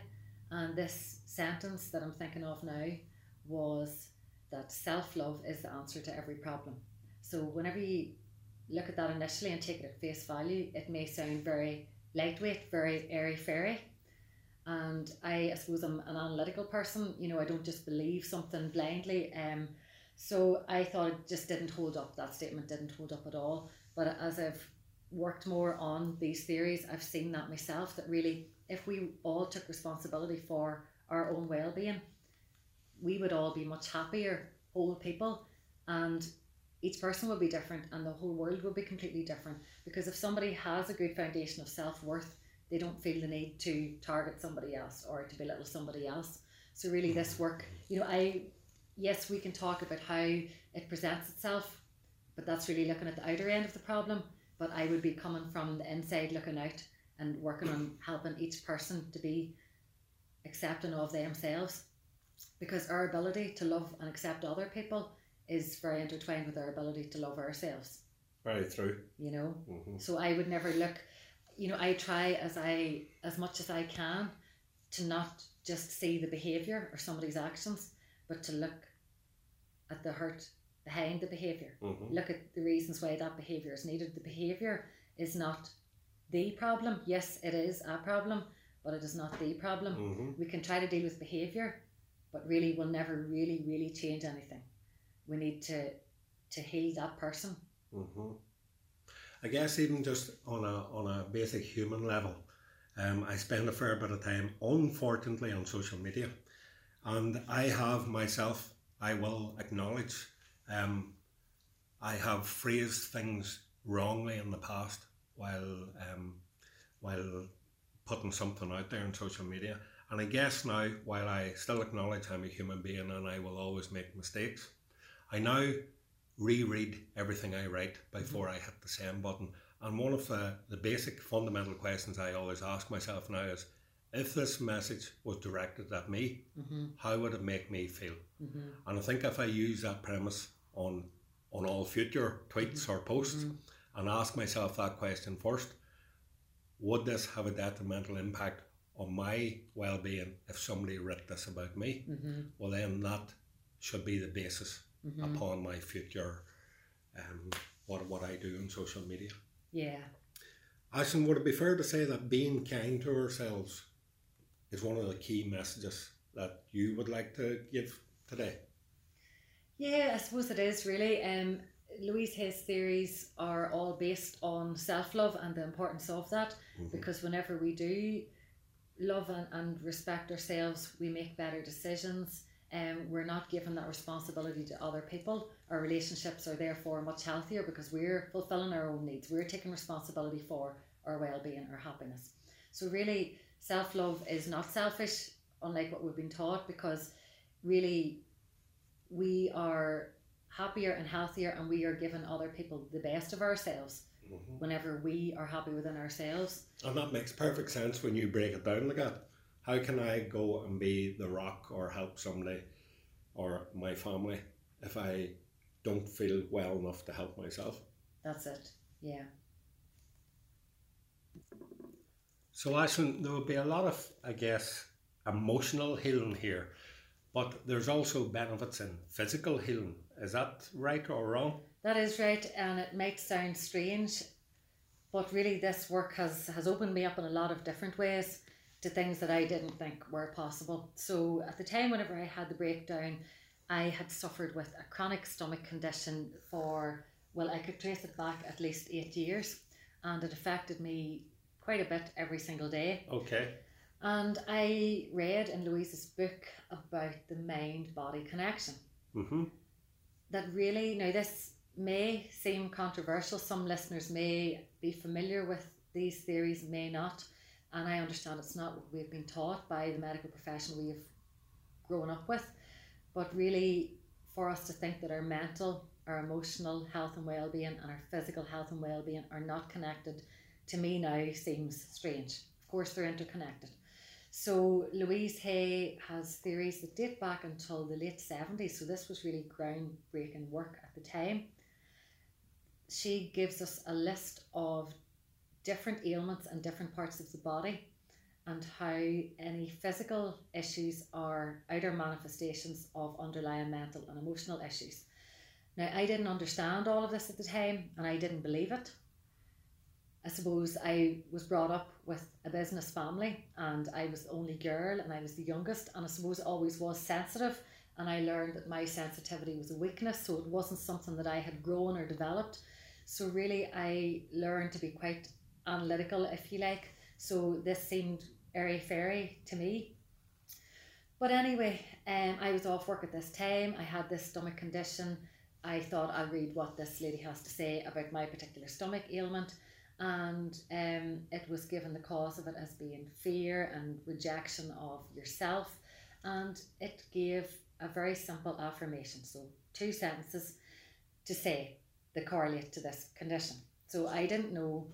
And this sentence that I'm thinking of now was that self-love is the answer to every problem. So whenever you look at that initially and take it at face value, it may sound very lightweight, very airy-fairy. And I, I suppose I'm an analytical person, you know, I don't just believe something blindly. Um, so I thought it just didn't hold up, that statement didn't hold up at all. But as I've worked more on these theories, I've seen that myself, that really, if we all took responsibility for our own well-being, we would all be much happier, whole people, and each person would be different and the whole world would be completely different. Because if somebody has a good foundation of self-worth, they don't feel the need to target somebody else or to belittle somebody else. So really this work, you know, I, yes, we can talk about how it presents itself, but that's really looking at the outer end of the problem. But I would be coming from the inside looking out and working on helping each person to be accepting of themselves. Because our ability to love and accept other people is very intertwined with our ability to love ourselves. Very true. You know, mm-hmm. So I would never look, you know, I try as I as much as I can to not just see the behaviour or somebody's actions, but to look at the hurt behind the behaviour. Mm-hmm. Look at the reasons why that behaviour is needed. The behaviour is not the problem. Yes, it is a problem, but it is not the problem. Mm-hmm. We can try to deal with behaviour, but really we'll never really, really change anything. We need to to heal that person. Mm-hmm. I guess even just on a on a basic human level, um, I spend a fair bit of time, unfortunately, on social media. And I have myself, I will acknowledge, um, I have phrased things wrongly in the past while, um, while putting something out there on social media. And I guess now, while I still acknowledge I'm a human being and I will always make mistakes, I now reread everything I write before mm-hmm. I hit the send button. And one of the, the basic fundamental questions I always ask myself now is, if this message was directed at me, mm-hmm. how would it make me feel? Mm-hmm. And I think if I use that premise on, on all future tweets mm-hmm. or posts mm-hmm. and ask myself that question first, would this have a detrimental impact on my well-being if somebody wrote this about me? Mm-hmm. Well, then that should be the basis mm-hmm. upon my future, um, what what I do on social media. Yeah. Aisling, would it be fair to say that being kind to ourselves is one of the key messages that you would like to give today? Yeah, I suppose it is really. Um, Louise Hay's theories are all based on self-love and the importance of that, mm-hmm. because whenever we do love and, and respect ourselves, we make better decisions, um, we're not giving that responsibility to other people. Our relationships are therefore much healthier because we're fulfilling our own needs. We're taking responsibility for our well-being, our happiness. So really, self-love is not selfish, unlike what we've been taught, because really we are happier and healthier, and we are giving other people the best of ourselves mm-hmm. whenever we are happy within ourselves. And that makes perfect sense when you break it down like that. How can I go and be the rock or help somebody or my family if I don't feel well enough to help myself? That's it, yeah. So Aisling, there would be a lot of, I guess, emotional healing here, but there's also benefits in physical healing. Is that right or wrong? That is right, and it might sound strange, but really this work has, has opened me up in a lot of different ways to things that I didn't think were possible. So at the time, whenever I had the breakdown, I had suffered with a chronic stomach condition for, well, I could trace it back at least eight years, and it affected me quite a bit every single day. Okay. And I read in Louise's book about the mind-body connection. Mm-hmm. That really, now this may seem controversial, some listeners may be familiar with these theories, may not, and I understand it's not what we've been taught by the medical profession we've grown up with, but really for us to think that our mental, our emotional health and well-being and our physical health and well-being are not connected, to me now seems strange. Of course they're interconnected. So Louise Hay has theories that date back until the late seventies, so this was really groundbreaking work at the time. She gives us a list of different ailments and different parts of the body and how any physical issues are outer manifestations of underlying mental and emotional issues. Now, I didn't understand all of this at the time and I didn't believe it. I suppose I was brought up with a business family and I was the only girl and I was the youngest, and I suppose I always was sensitive, and I learned that my sensitivity was a weakness, so it wasn't something that I had grown or developed. So really I learned to be quite analytical, if you like, so this seemed airy-fairy to me. But anyway, um, I was off work at this time, I had this stomach condition, I thought I'll read what this lady has to say about my particular stomach ailment. And um, it was given the cause of it as being fear and rejection of yourself. And it gave a very simple affirmation. So two sentences to say that correlate to this condition. So I didn't know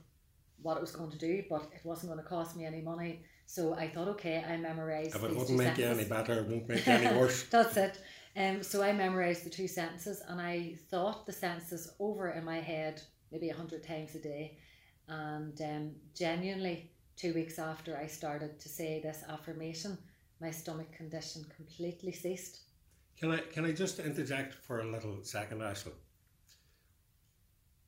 what it was going to do, but it wasn't going to cost me any money. So I thought, okay, I memorised these two sentences. If it wouldn't make you any better, it won't make you any worse. That's it. Um, so I memorised the two sentences and I thought the sentences over in my head maybe a hundred times a day. And um, genuinely, two weeks after I started to say this affirmation, my stomach condition completely ceased. Can I can I just interject for a little second, Aisling?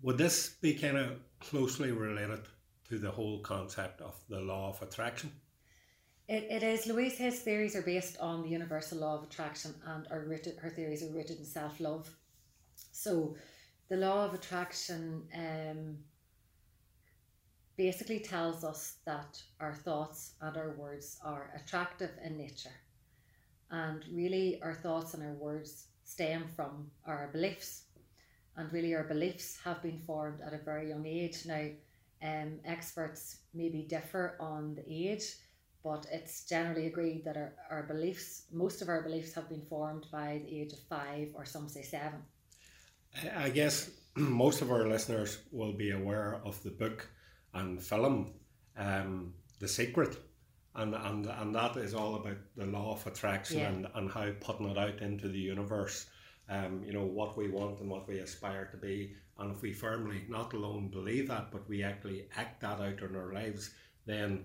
Would this be kind of closely related to the whole concept of the law of attraction? It, it is. Louise Hay's theories are based on the universal law of attraction, and are rooted, her theories are rooted in self-love. So the law of attraction um, basically tells us that our thoughts and our words are attractive in nature, and really our thoughts and our words stem from our beliefs, and really our beliefs have been formed at a very young age. Now um, experts maybe differ on the age, but it's generally agreed that our, our beliefs, most of our beliefs have been formed by the age of five, or some say seven. I guess most of our listeners will be aware of the book and film, um, The Secret, and, and and that is all about the law of attraction, yeah. and, and how putting it out into the universe, um, you know, what we want and what we aspire to be, and if we firmly not alone believe that, but we actually act that out in our lives, then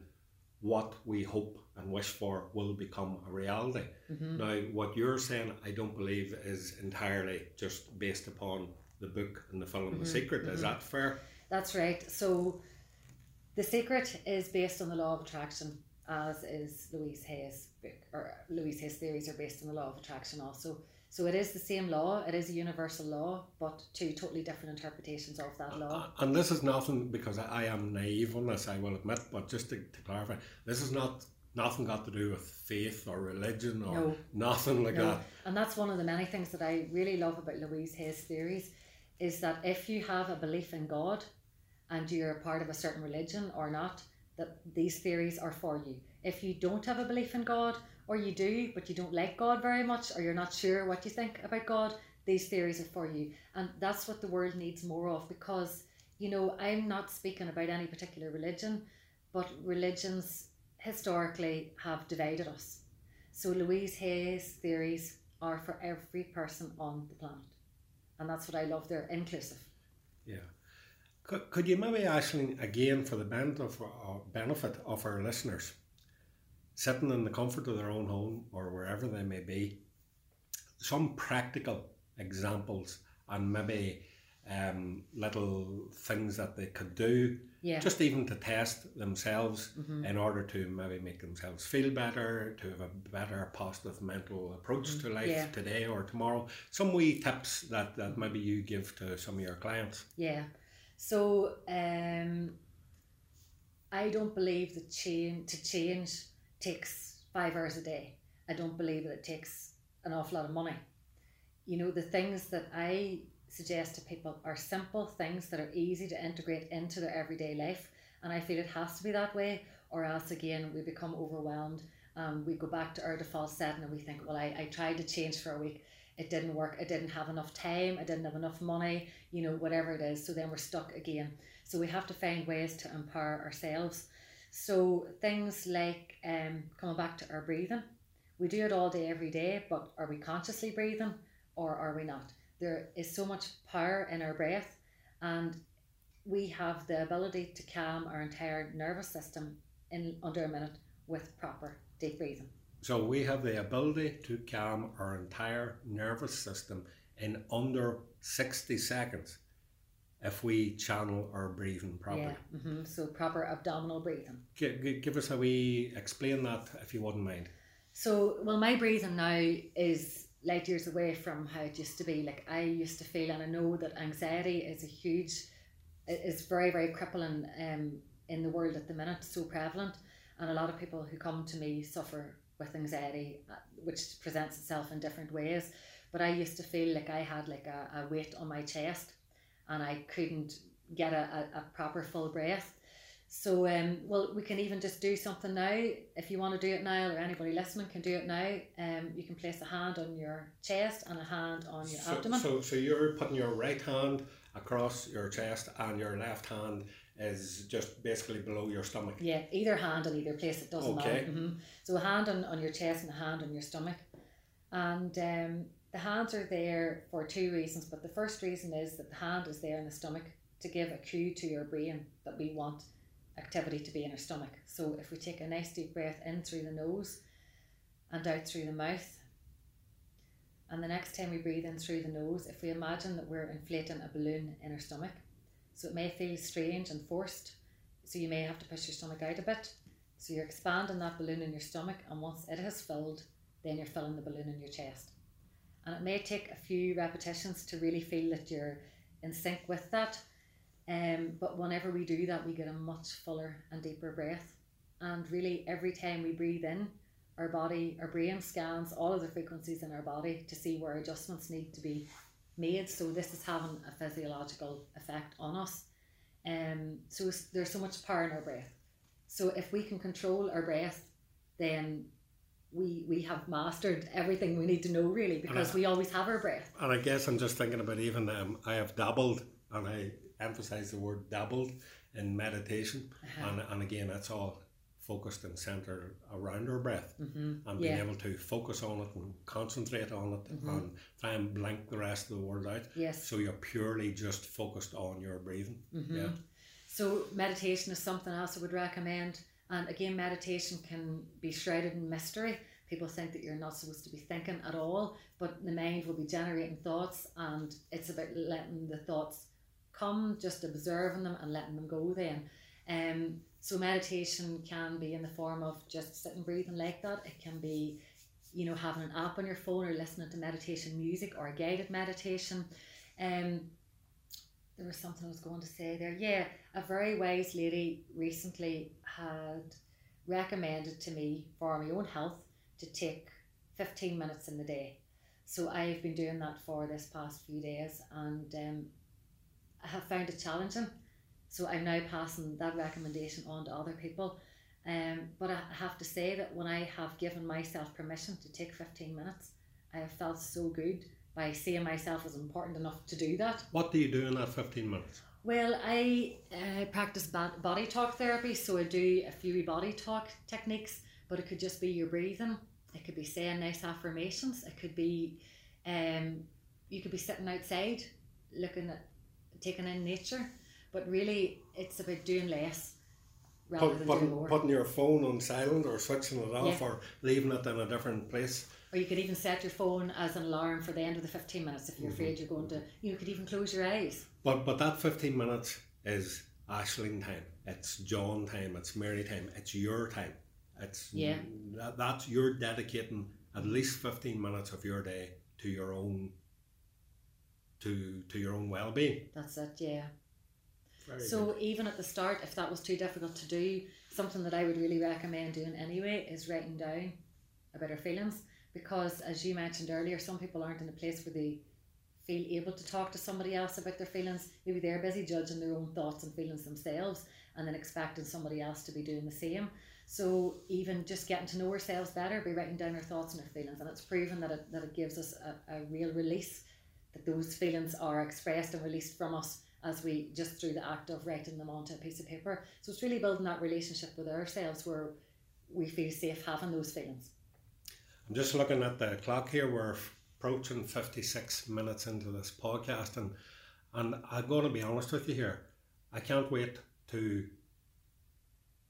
what we hope and wish for will become a reality. Mm-hmm. Now, what you're saying, I don't believe is entirely just based upon the book and the film, mm-hmm. The Secret, mm-hmm. Is that fair? That's right. So The Secret is based on the law of attraction, as is Louise Hay's book, or Louise Hay's theories are based on the law of attraction also. So it is the same law, it is a universal law, but two totally different interpretations of that law. And this is nothing, because I am naive on this, I will admit, but just to, to clarify, this is not nothing got to do with faith or religion or no, nothing like no. that. And that's one of the many things that I really love about Louise Hay's theories, is that if you have a belief in God and you're a part of a certain religion or not, that these theories are for you. If you don't have a belief in God, or you do but you don't like God very much, or you're not sure what you think about God, these theories are for you. And that's what the world needs more of, because, you know, I'm not speaking about any particular religion, but religions historically have divided us. So Louise Hay's theories are for every person on the planet, and that's what I love. They're inclusive. Yeah. Could, could you maybe, Aisling, again, for the benefit of, our, benefit of our listeners, sitting in the comfort of their own home or wherever they may be, some practical examples and maybe um, little things that they could do, yeah. just even to test themselves mm-hmm. in order to maybe make themselves feel better, to have a better positive mental approach mm-hmm. to life yeah. today or tomorrow. Some wee tips that, that maybe you give to some of your clients. Yeah. So um, I don't believe that change, to change takes five hours a day. I don't believe that it takes an awful lot of money. You know, the things that I suggest to people are simple things that are easy to integrate into their everyday life. And I feel it has to be that way, or else again we become overwhelmed. Um, we go back to our default setting and we think, well, I, I tried to change for a week. It didn't work, I didn't have enough time, I didn't have enough money, you know, whatever it is. So then we're stuck again. So we have to find ways to empower ourselves. So things like um, coming back to our breathing. We do it all day, every day, but are we consciously breathing or are we not? There is so much power in our breath, and we have the ability to calm our entire nervous system in under a minute with proper deep breathing. So we have the ability to calm our entire nervous system in under sixty seconds if we channel our breathing properly. Yeah, mm-hmm. So proper abdominal breathing. G- give us a wee, explain that if you wouldn't mind. So, well, my breathing now is light years away from how it used to be. Like, I used to feel, and I know that anxiety is a huge, it's very, very crippling um, in the world at the minute, so prevalent. And a lot of people who come to me suffer with anxiety, which presents itself in different ways. But I used to feel like I had like a, a weight on my chest and I couldn't get a, a, a proper full breath. So, um, well, we can even just do something now. If you want to do it now, or anybody listening can do it now, um, you can place a hand on your chest and a hand on your so, abdomen. So, so you're putting your right hand across your chest and your left hand is just basically below your stomach. Yeah, either hand on either place, it doesn't okay. matter. Mm-hmm. So a hand on, on your chest and a hand on your stomach. And um, the hands are there for two reasons, but the first reason is that the hand is there in the stomach to give a cue to your brain that we want activity to be in our stomach. So if we take a nice deep breath in through the nose and out through the mouth, and the next time we breathe in through the nose, if we imagine that we're inflating a balloon in our stomach, so it may feel strange and forced, so you may have to push your stomach out a bit. So you're expanding that balloon in your stomach, and once it has filled, then you're filling the balloon in your chest. And it may take a few repetitions to really feel that you're in sync with that, um, but whenever we do that, we get a much fuller and deeper breath. And really, every time we breathe in, our body, our brain scans all of the frequencies in our body to see where adjustments need to be made. So this is having a physiological effect on us. Um, so there's so much power in our breath. So if we can control our breath, then we we have mastered everything we need to know, really, because I, we always have our breath. And I guess I'm just thinking about even, um, I have dabbled, and I emphasize the word dabbled, in meditation. Uh-huh. And, and again, that's all focused and centered around our breath, mm-hmm. and being yeah. able to focus on it and concentrate on it, mm-hmm. and try and blank the rest of the world out. Yes. So you're purely just focused on your breathing. Mm-hmm. Yeah. So meditation is something else I would recommend. And again, meditation can be shrouded in mystery. People think that you're not supposed to be thinking at all, but the mind will be generating thoughts, and it's about letting the thoughts come, just observing them and letting them go then. Um, so meditation can be in the form of just sitting breathing like that. It can be, you know, having an app on your phone or listening to meditation music or a guided meditation. Um, there was something I was going to say there. Yeah, a very wise lady recently had recommended to me for my own health to take fifteen minutes in the day. So I've been doing that for this past few days, and um, I have found it challenging. So I'm now passing that recommendation on to other people. Um, but I have to say that when I have given myself permission to take fifteen minutes, I have felt so good by seeing myself as important enough to do that. What do you do in that fifteen minutes? Well, I uh, practice body talk therapy, so I do a few body talk techniques, but it could just be your breathing. It could be saying nice affirmations. It could be, um, you could be sitting outside, looking at, taking in nature. But really, it's about doing less rather Put, than putting, doing more. Putting your phone on silent or switching it off, yeah. Or leaving it in a different place. Or you could even set your phone as an alarm for the end of the fifteen minutes if you're mm-hmm. afraid you're going to, you know, could even close your eyes. But but that fifteen minutes is Aisling time. It's John time. It's Mary time. It's your time. It's yeah. That, that's you're dedicating at least fifteen minutes of your day to your own to to your own well-being. That's it, yeah. Very so good. Even at the start, if that was too difficult to do, something that I would really recommend doing anyway is writing down about our feelings, because as you mentioned earlier, some people aren't in a place where they feel able to talk to somebody else about their feelings. Maybe they're busy judging their own thoughts and feelings themselves and then expecting somebody else to be doing the same. So even just getting to know ourselves better by writing down our thoughts and our feelings, and it's proven that it, that it gives us a, a real release, that those feelings are expressed and released from us as we just through the act of writing them onto a piece of paper. So it's really building that relationship with ourselves where we feel safe having those feelings. I'm just looking at the clock here. We're approaching fifty-six minutes into this podcast, and and I'm going to be honest with you here. I can't wait to,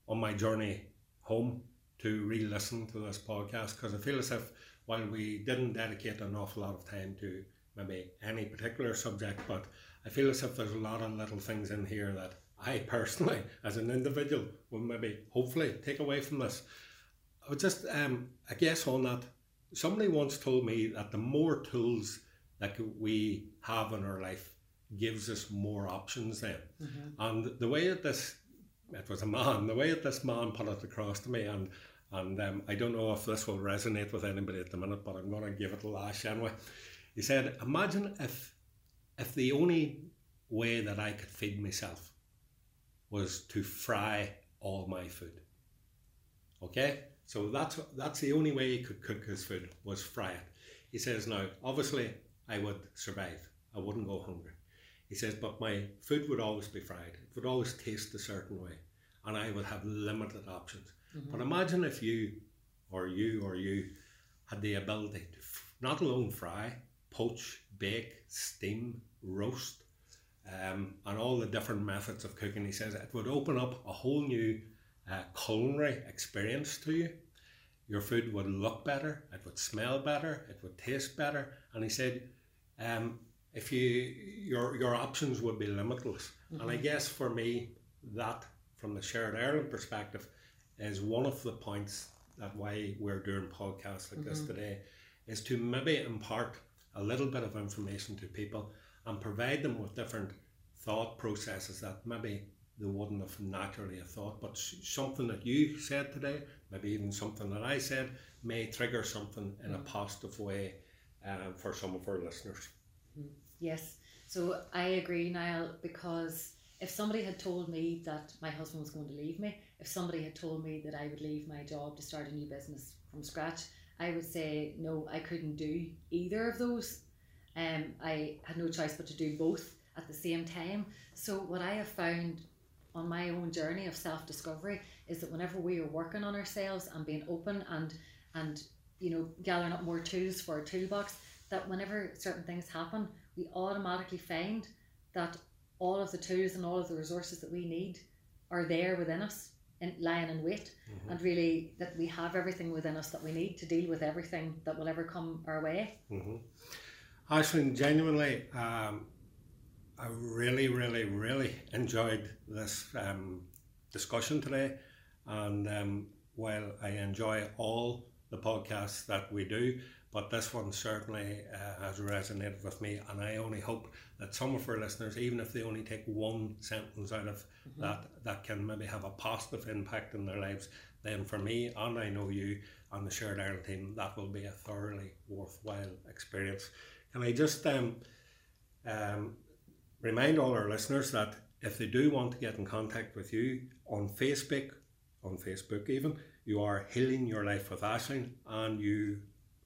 on my journey home, to re-listen to this podcast, because I feel as if while we didn't dedicate an awful lot of time to maybe any particular subject, but I feel as if there's a lot of little things in here that I personally as an individual will maybe hopefully take away from this. I would just um I guess on that, somebody once told me that the more tools that we have in our life gives us more options then. Mm-hmm. And the way that this it was a man, the way that this man put it across to me, and and um, I don't know if this will resonate with anybody at the minute, but I'm going to give it a lash anyway. He said, imagine if if the only way that I could feed myself was to fry all my food. Okay? So that's that's the only way he could cook his food, was fry it. He says, now, obviously, I would survive. I wouldn't go hungry. He says, but my food would always be fried. It would always taste a certain way, and I would have limited options. Mm-hmm. But imagine if you or you or you had the ability to f- not alone fry, poach, bake, steam, roast, um, and all the different methods of cooking. He says it would open up a whole new uh, culinary experience to you. Your food would look better, it would smell better, it would taste better. And he said, um, if you your your options would be limitless. Mm-hmm. And I guess for me, that from the Shared Ireland perspective is one of the points that why we're doing podcasts like mm-hmm. this today, is to maybe impart a little bit of information to people and provide them with different thought processes that maybe they wouldn't have naturally have thought, but something that you said today, maybe even something that I said, may trigger something in a positive way um, for some of our listeners. Yes, so I agree, Niall, because if somebody had told me that my husband was going to leave me, if somebody had told me that I would leave my job to start a new business from scratch, I would say, no, I couldn't do either of those. Um, I had no choice but to do both at the same time. So what I have found on my own journey of self-discovery is that whenever we are working on ourselves and being open and, and you know, gathering up more tools for our toolbox, that whenever certain things happen, we automatically find that all of the tools and all of the resources that we need are there within us. In, lying in wait, mm-hmm. and really that we have everything within us that we need to deal with everything that will ever come our way. Mm-hmm. Aisling, genuinely, um, I really, really, really enjoyed this um, discussion today, and um, while I enjoy all the podcasts that we do, but this one certainly uh, has resonated with me, and I only hope that some of our listeners, even if they only take one sentence out of mm-hmm. that, that can maybe have a positive impact in their lives, then for me, and I know you, and the Shared Ireland team, that will be a thoroughly worthwhile experience. Can I just um, um, remind all our listeners that if they do want to get in contact with you on Facebook, on Facebook even, you are Healing Your Life with Aisling, and you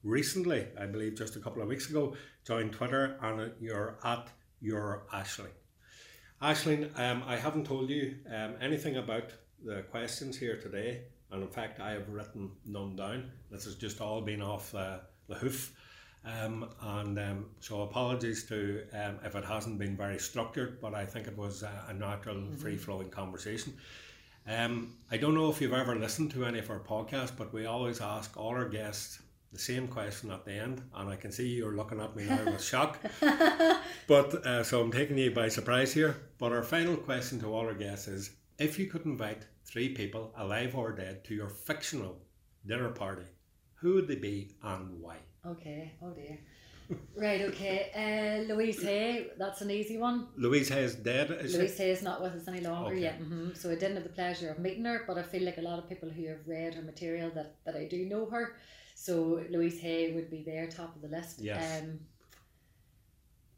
recently, I believe just a couple of weeks ago, joined Twitter, and you're at your Aisling. Aisling, um, I haven't told you um, anything about the questions here today, and in fact I have written none down. This has just all been off uh, the hoof, um, and um, so apologies to um, if it hasn't been very structured, but I think it was a, a natural, mm-hmm. free-flowing conversation. Um, I don't know if you've ever listened to any of our podcasts, but we always ask all our guests the same question at the end, and I can see you're looking at me now with shock, but uh, so I'm taking you by surprise here. But our final question to all our guests is, if you could invite three people, alive or dead, to your fictional dinner party, who would they be and why? Okay, oh dear. Right, okay. Uh, Louise Hay, that's an easy one. Louise Hay is dead, is Louise she? Hay is not with us any longer okay. yet. Mm-hmm. So I didn't have the pleasure of meeting her, but I feel like a lot of people who have read her material that, that I do know her. So Louise Hay would be there, top of the list. Yes. Um,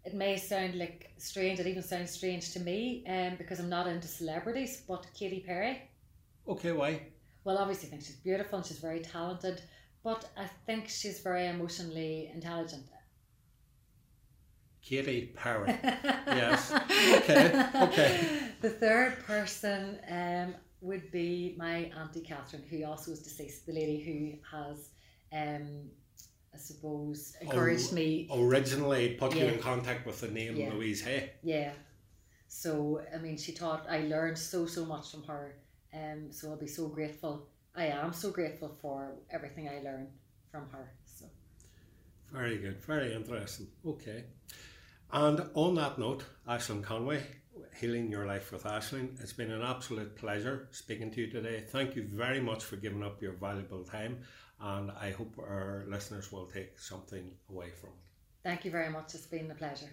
it may sound like strange, it even sounds strange to me, um, because I'm not into celebrities, but Katy Perry. Okay, why? Well, obviously I think she's beautiful and she's very talented, but I think she's very emotionally intelligent. Katy Perry. Yes. Okay. Okay. The third person um would be my Auntie Catherine, who also is deceased, the lady who has um I suppose encouraged o- me originally put yeah. you in contact with the name yeah. Louise Hay. Yeah. So I mean she taught I learned so so much from her. Um so I'll be so grateful. I am so grateful for everything I learned from her. So very good, very interesting. Okay. And on that note, Aisling Conway, Healing Your Life with Aisling, it's been an absolute pleasure speaking to you today. Thank you very much for giving up your valuable time, and I hope our listeners will take something away from it. Thank you very much. It's been a pleasure.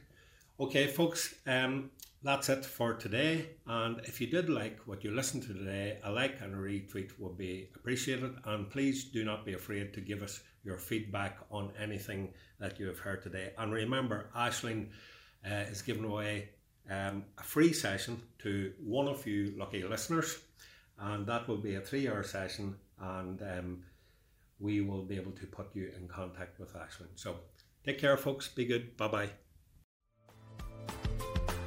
Okay, folks, um, that's it for today. And if you did like what you listened to today, a like and a retweet would be appreciated. And please do not be afraid to give us your feedback on anything that you have heard today. And remember, Aisling uh, is giving away um, a free session to one of you lucky listeners, and that will be a three-hour session, and um, we will be able to put you in contact with Aisling. So take care, folks. Be good. Bye-bye.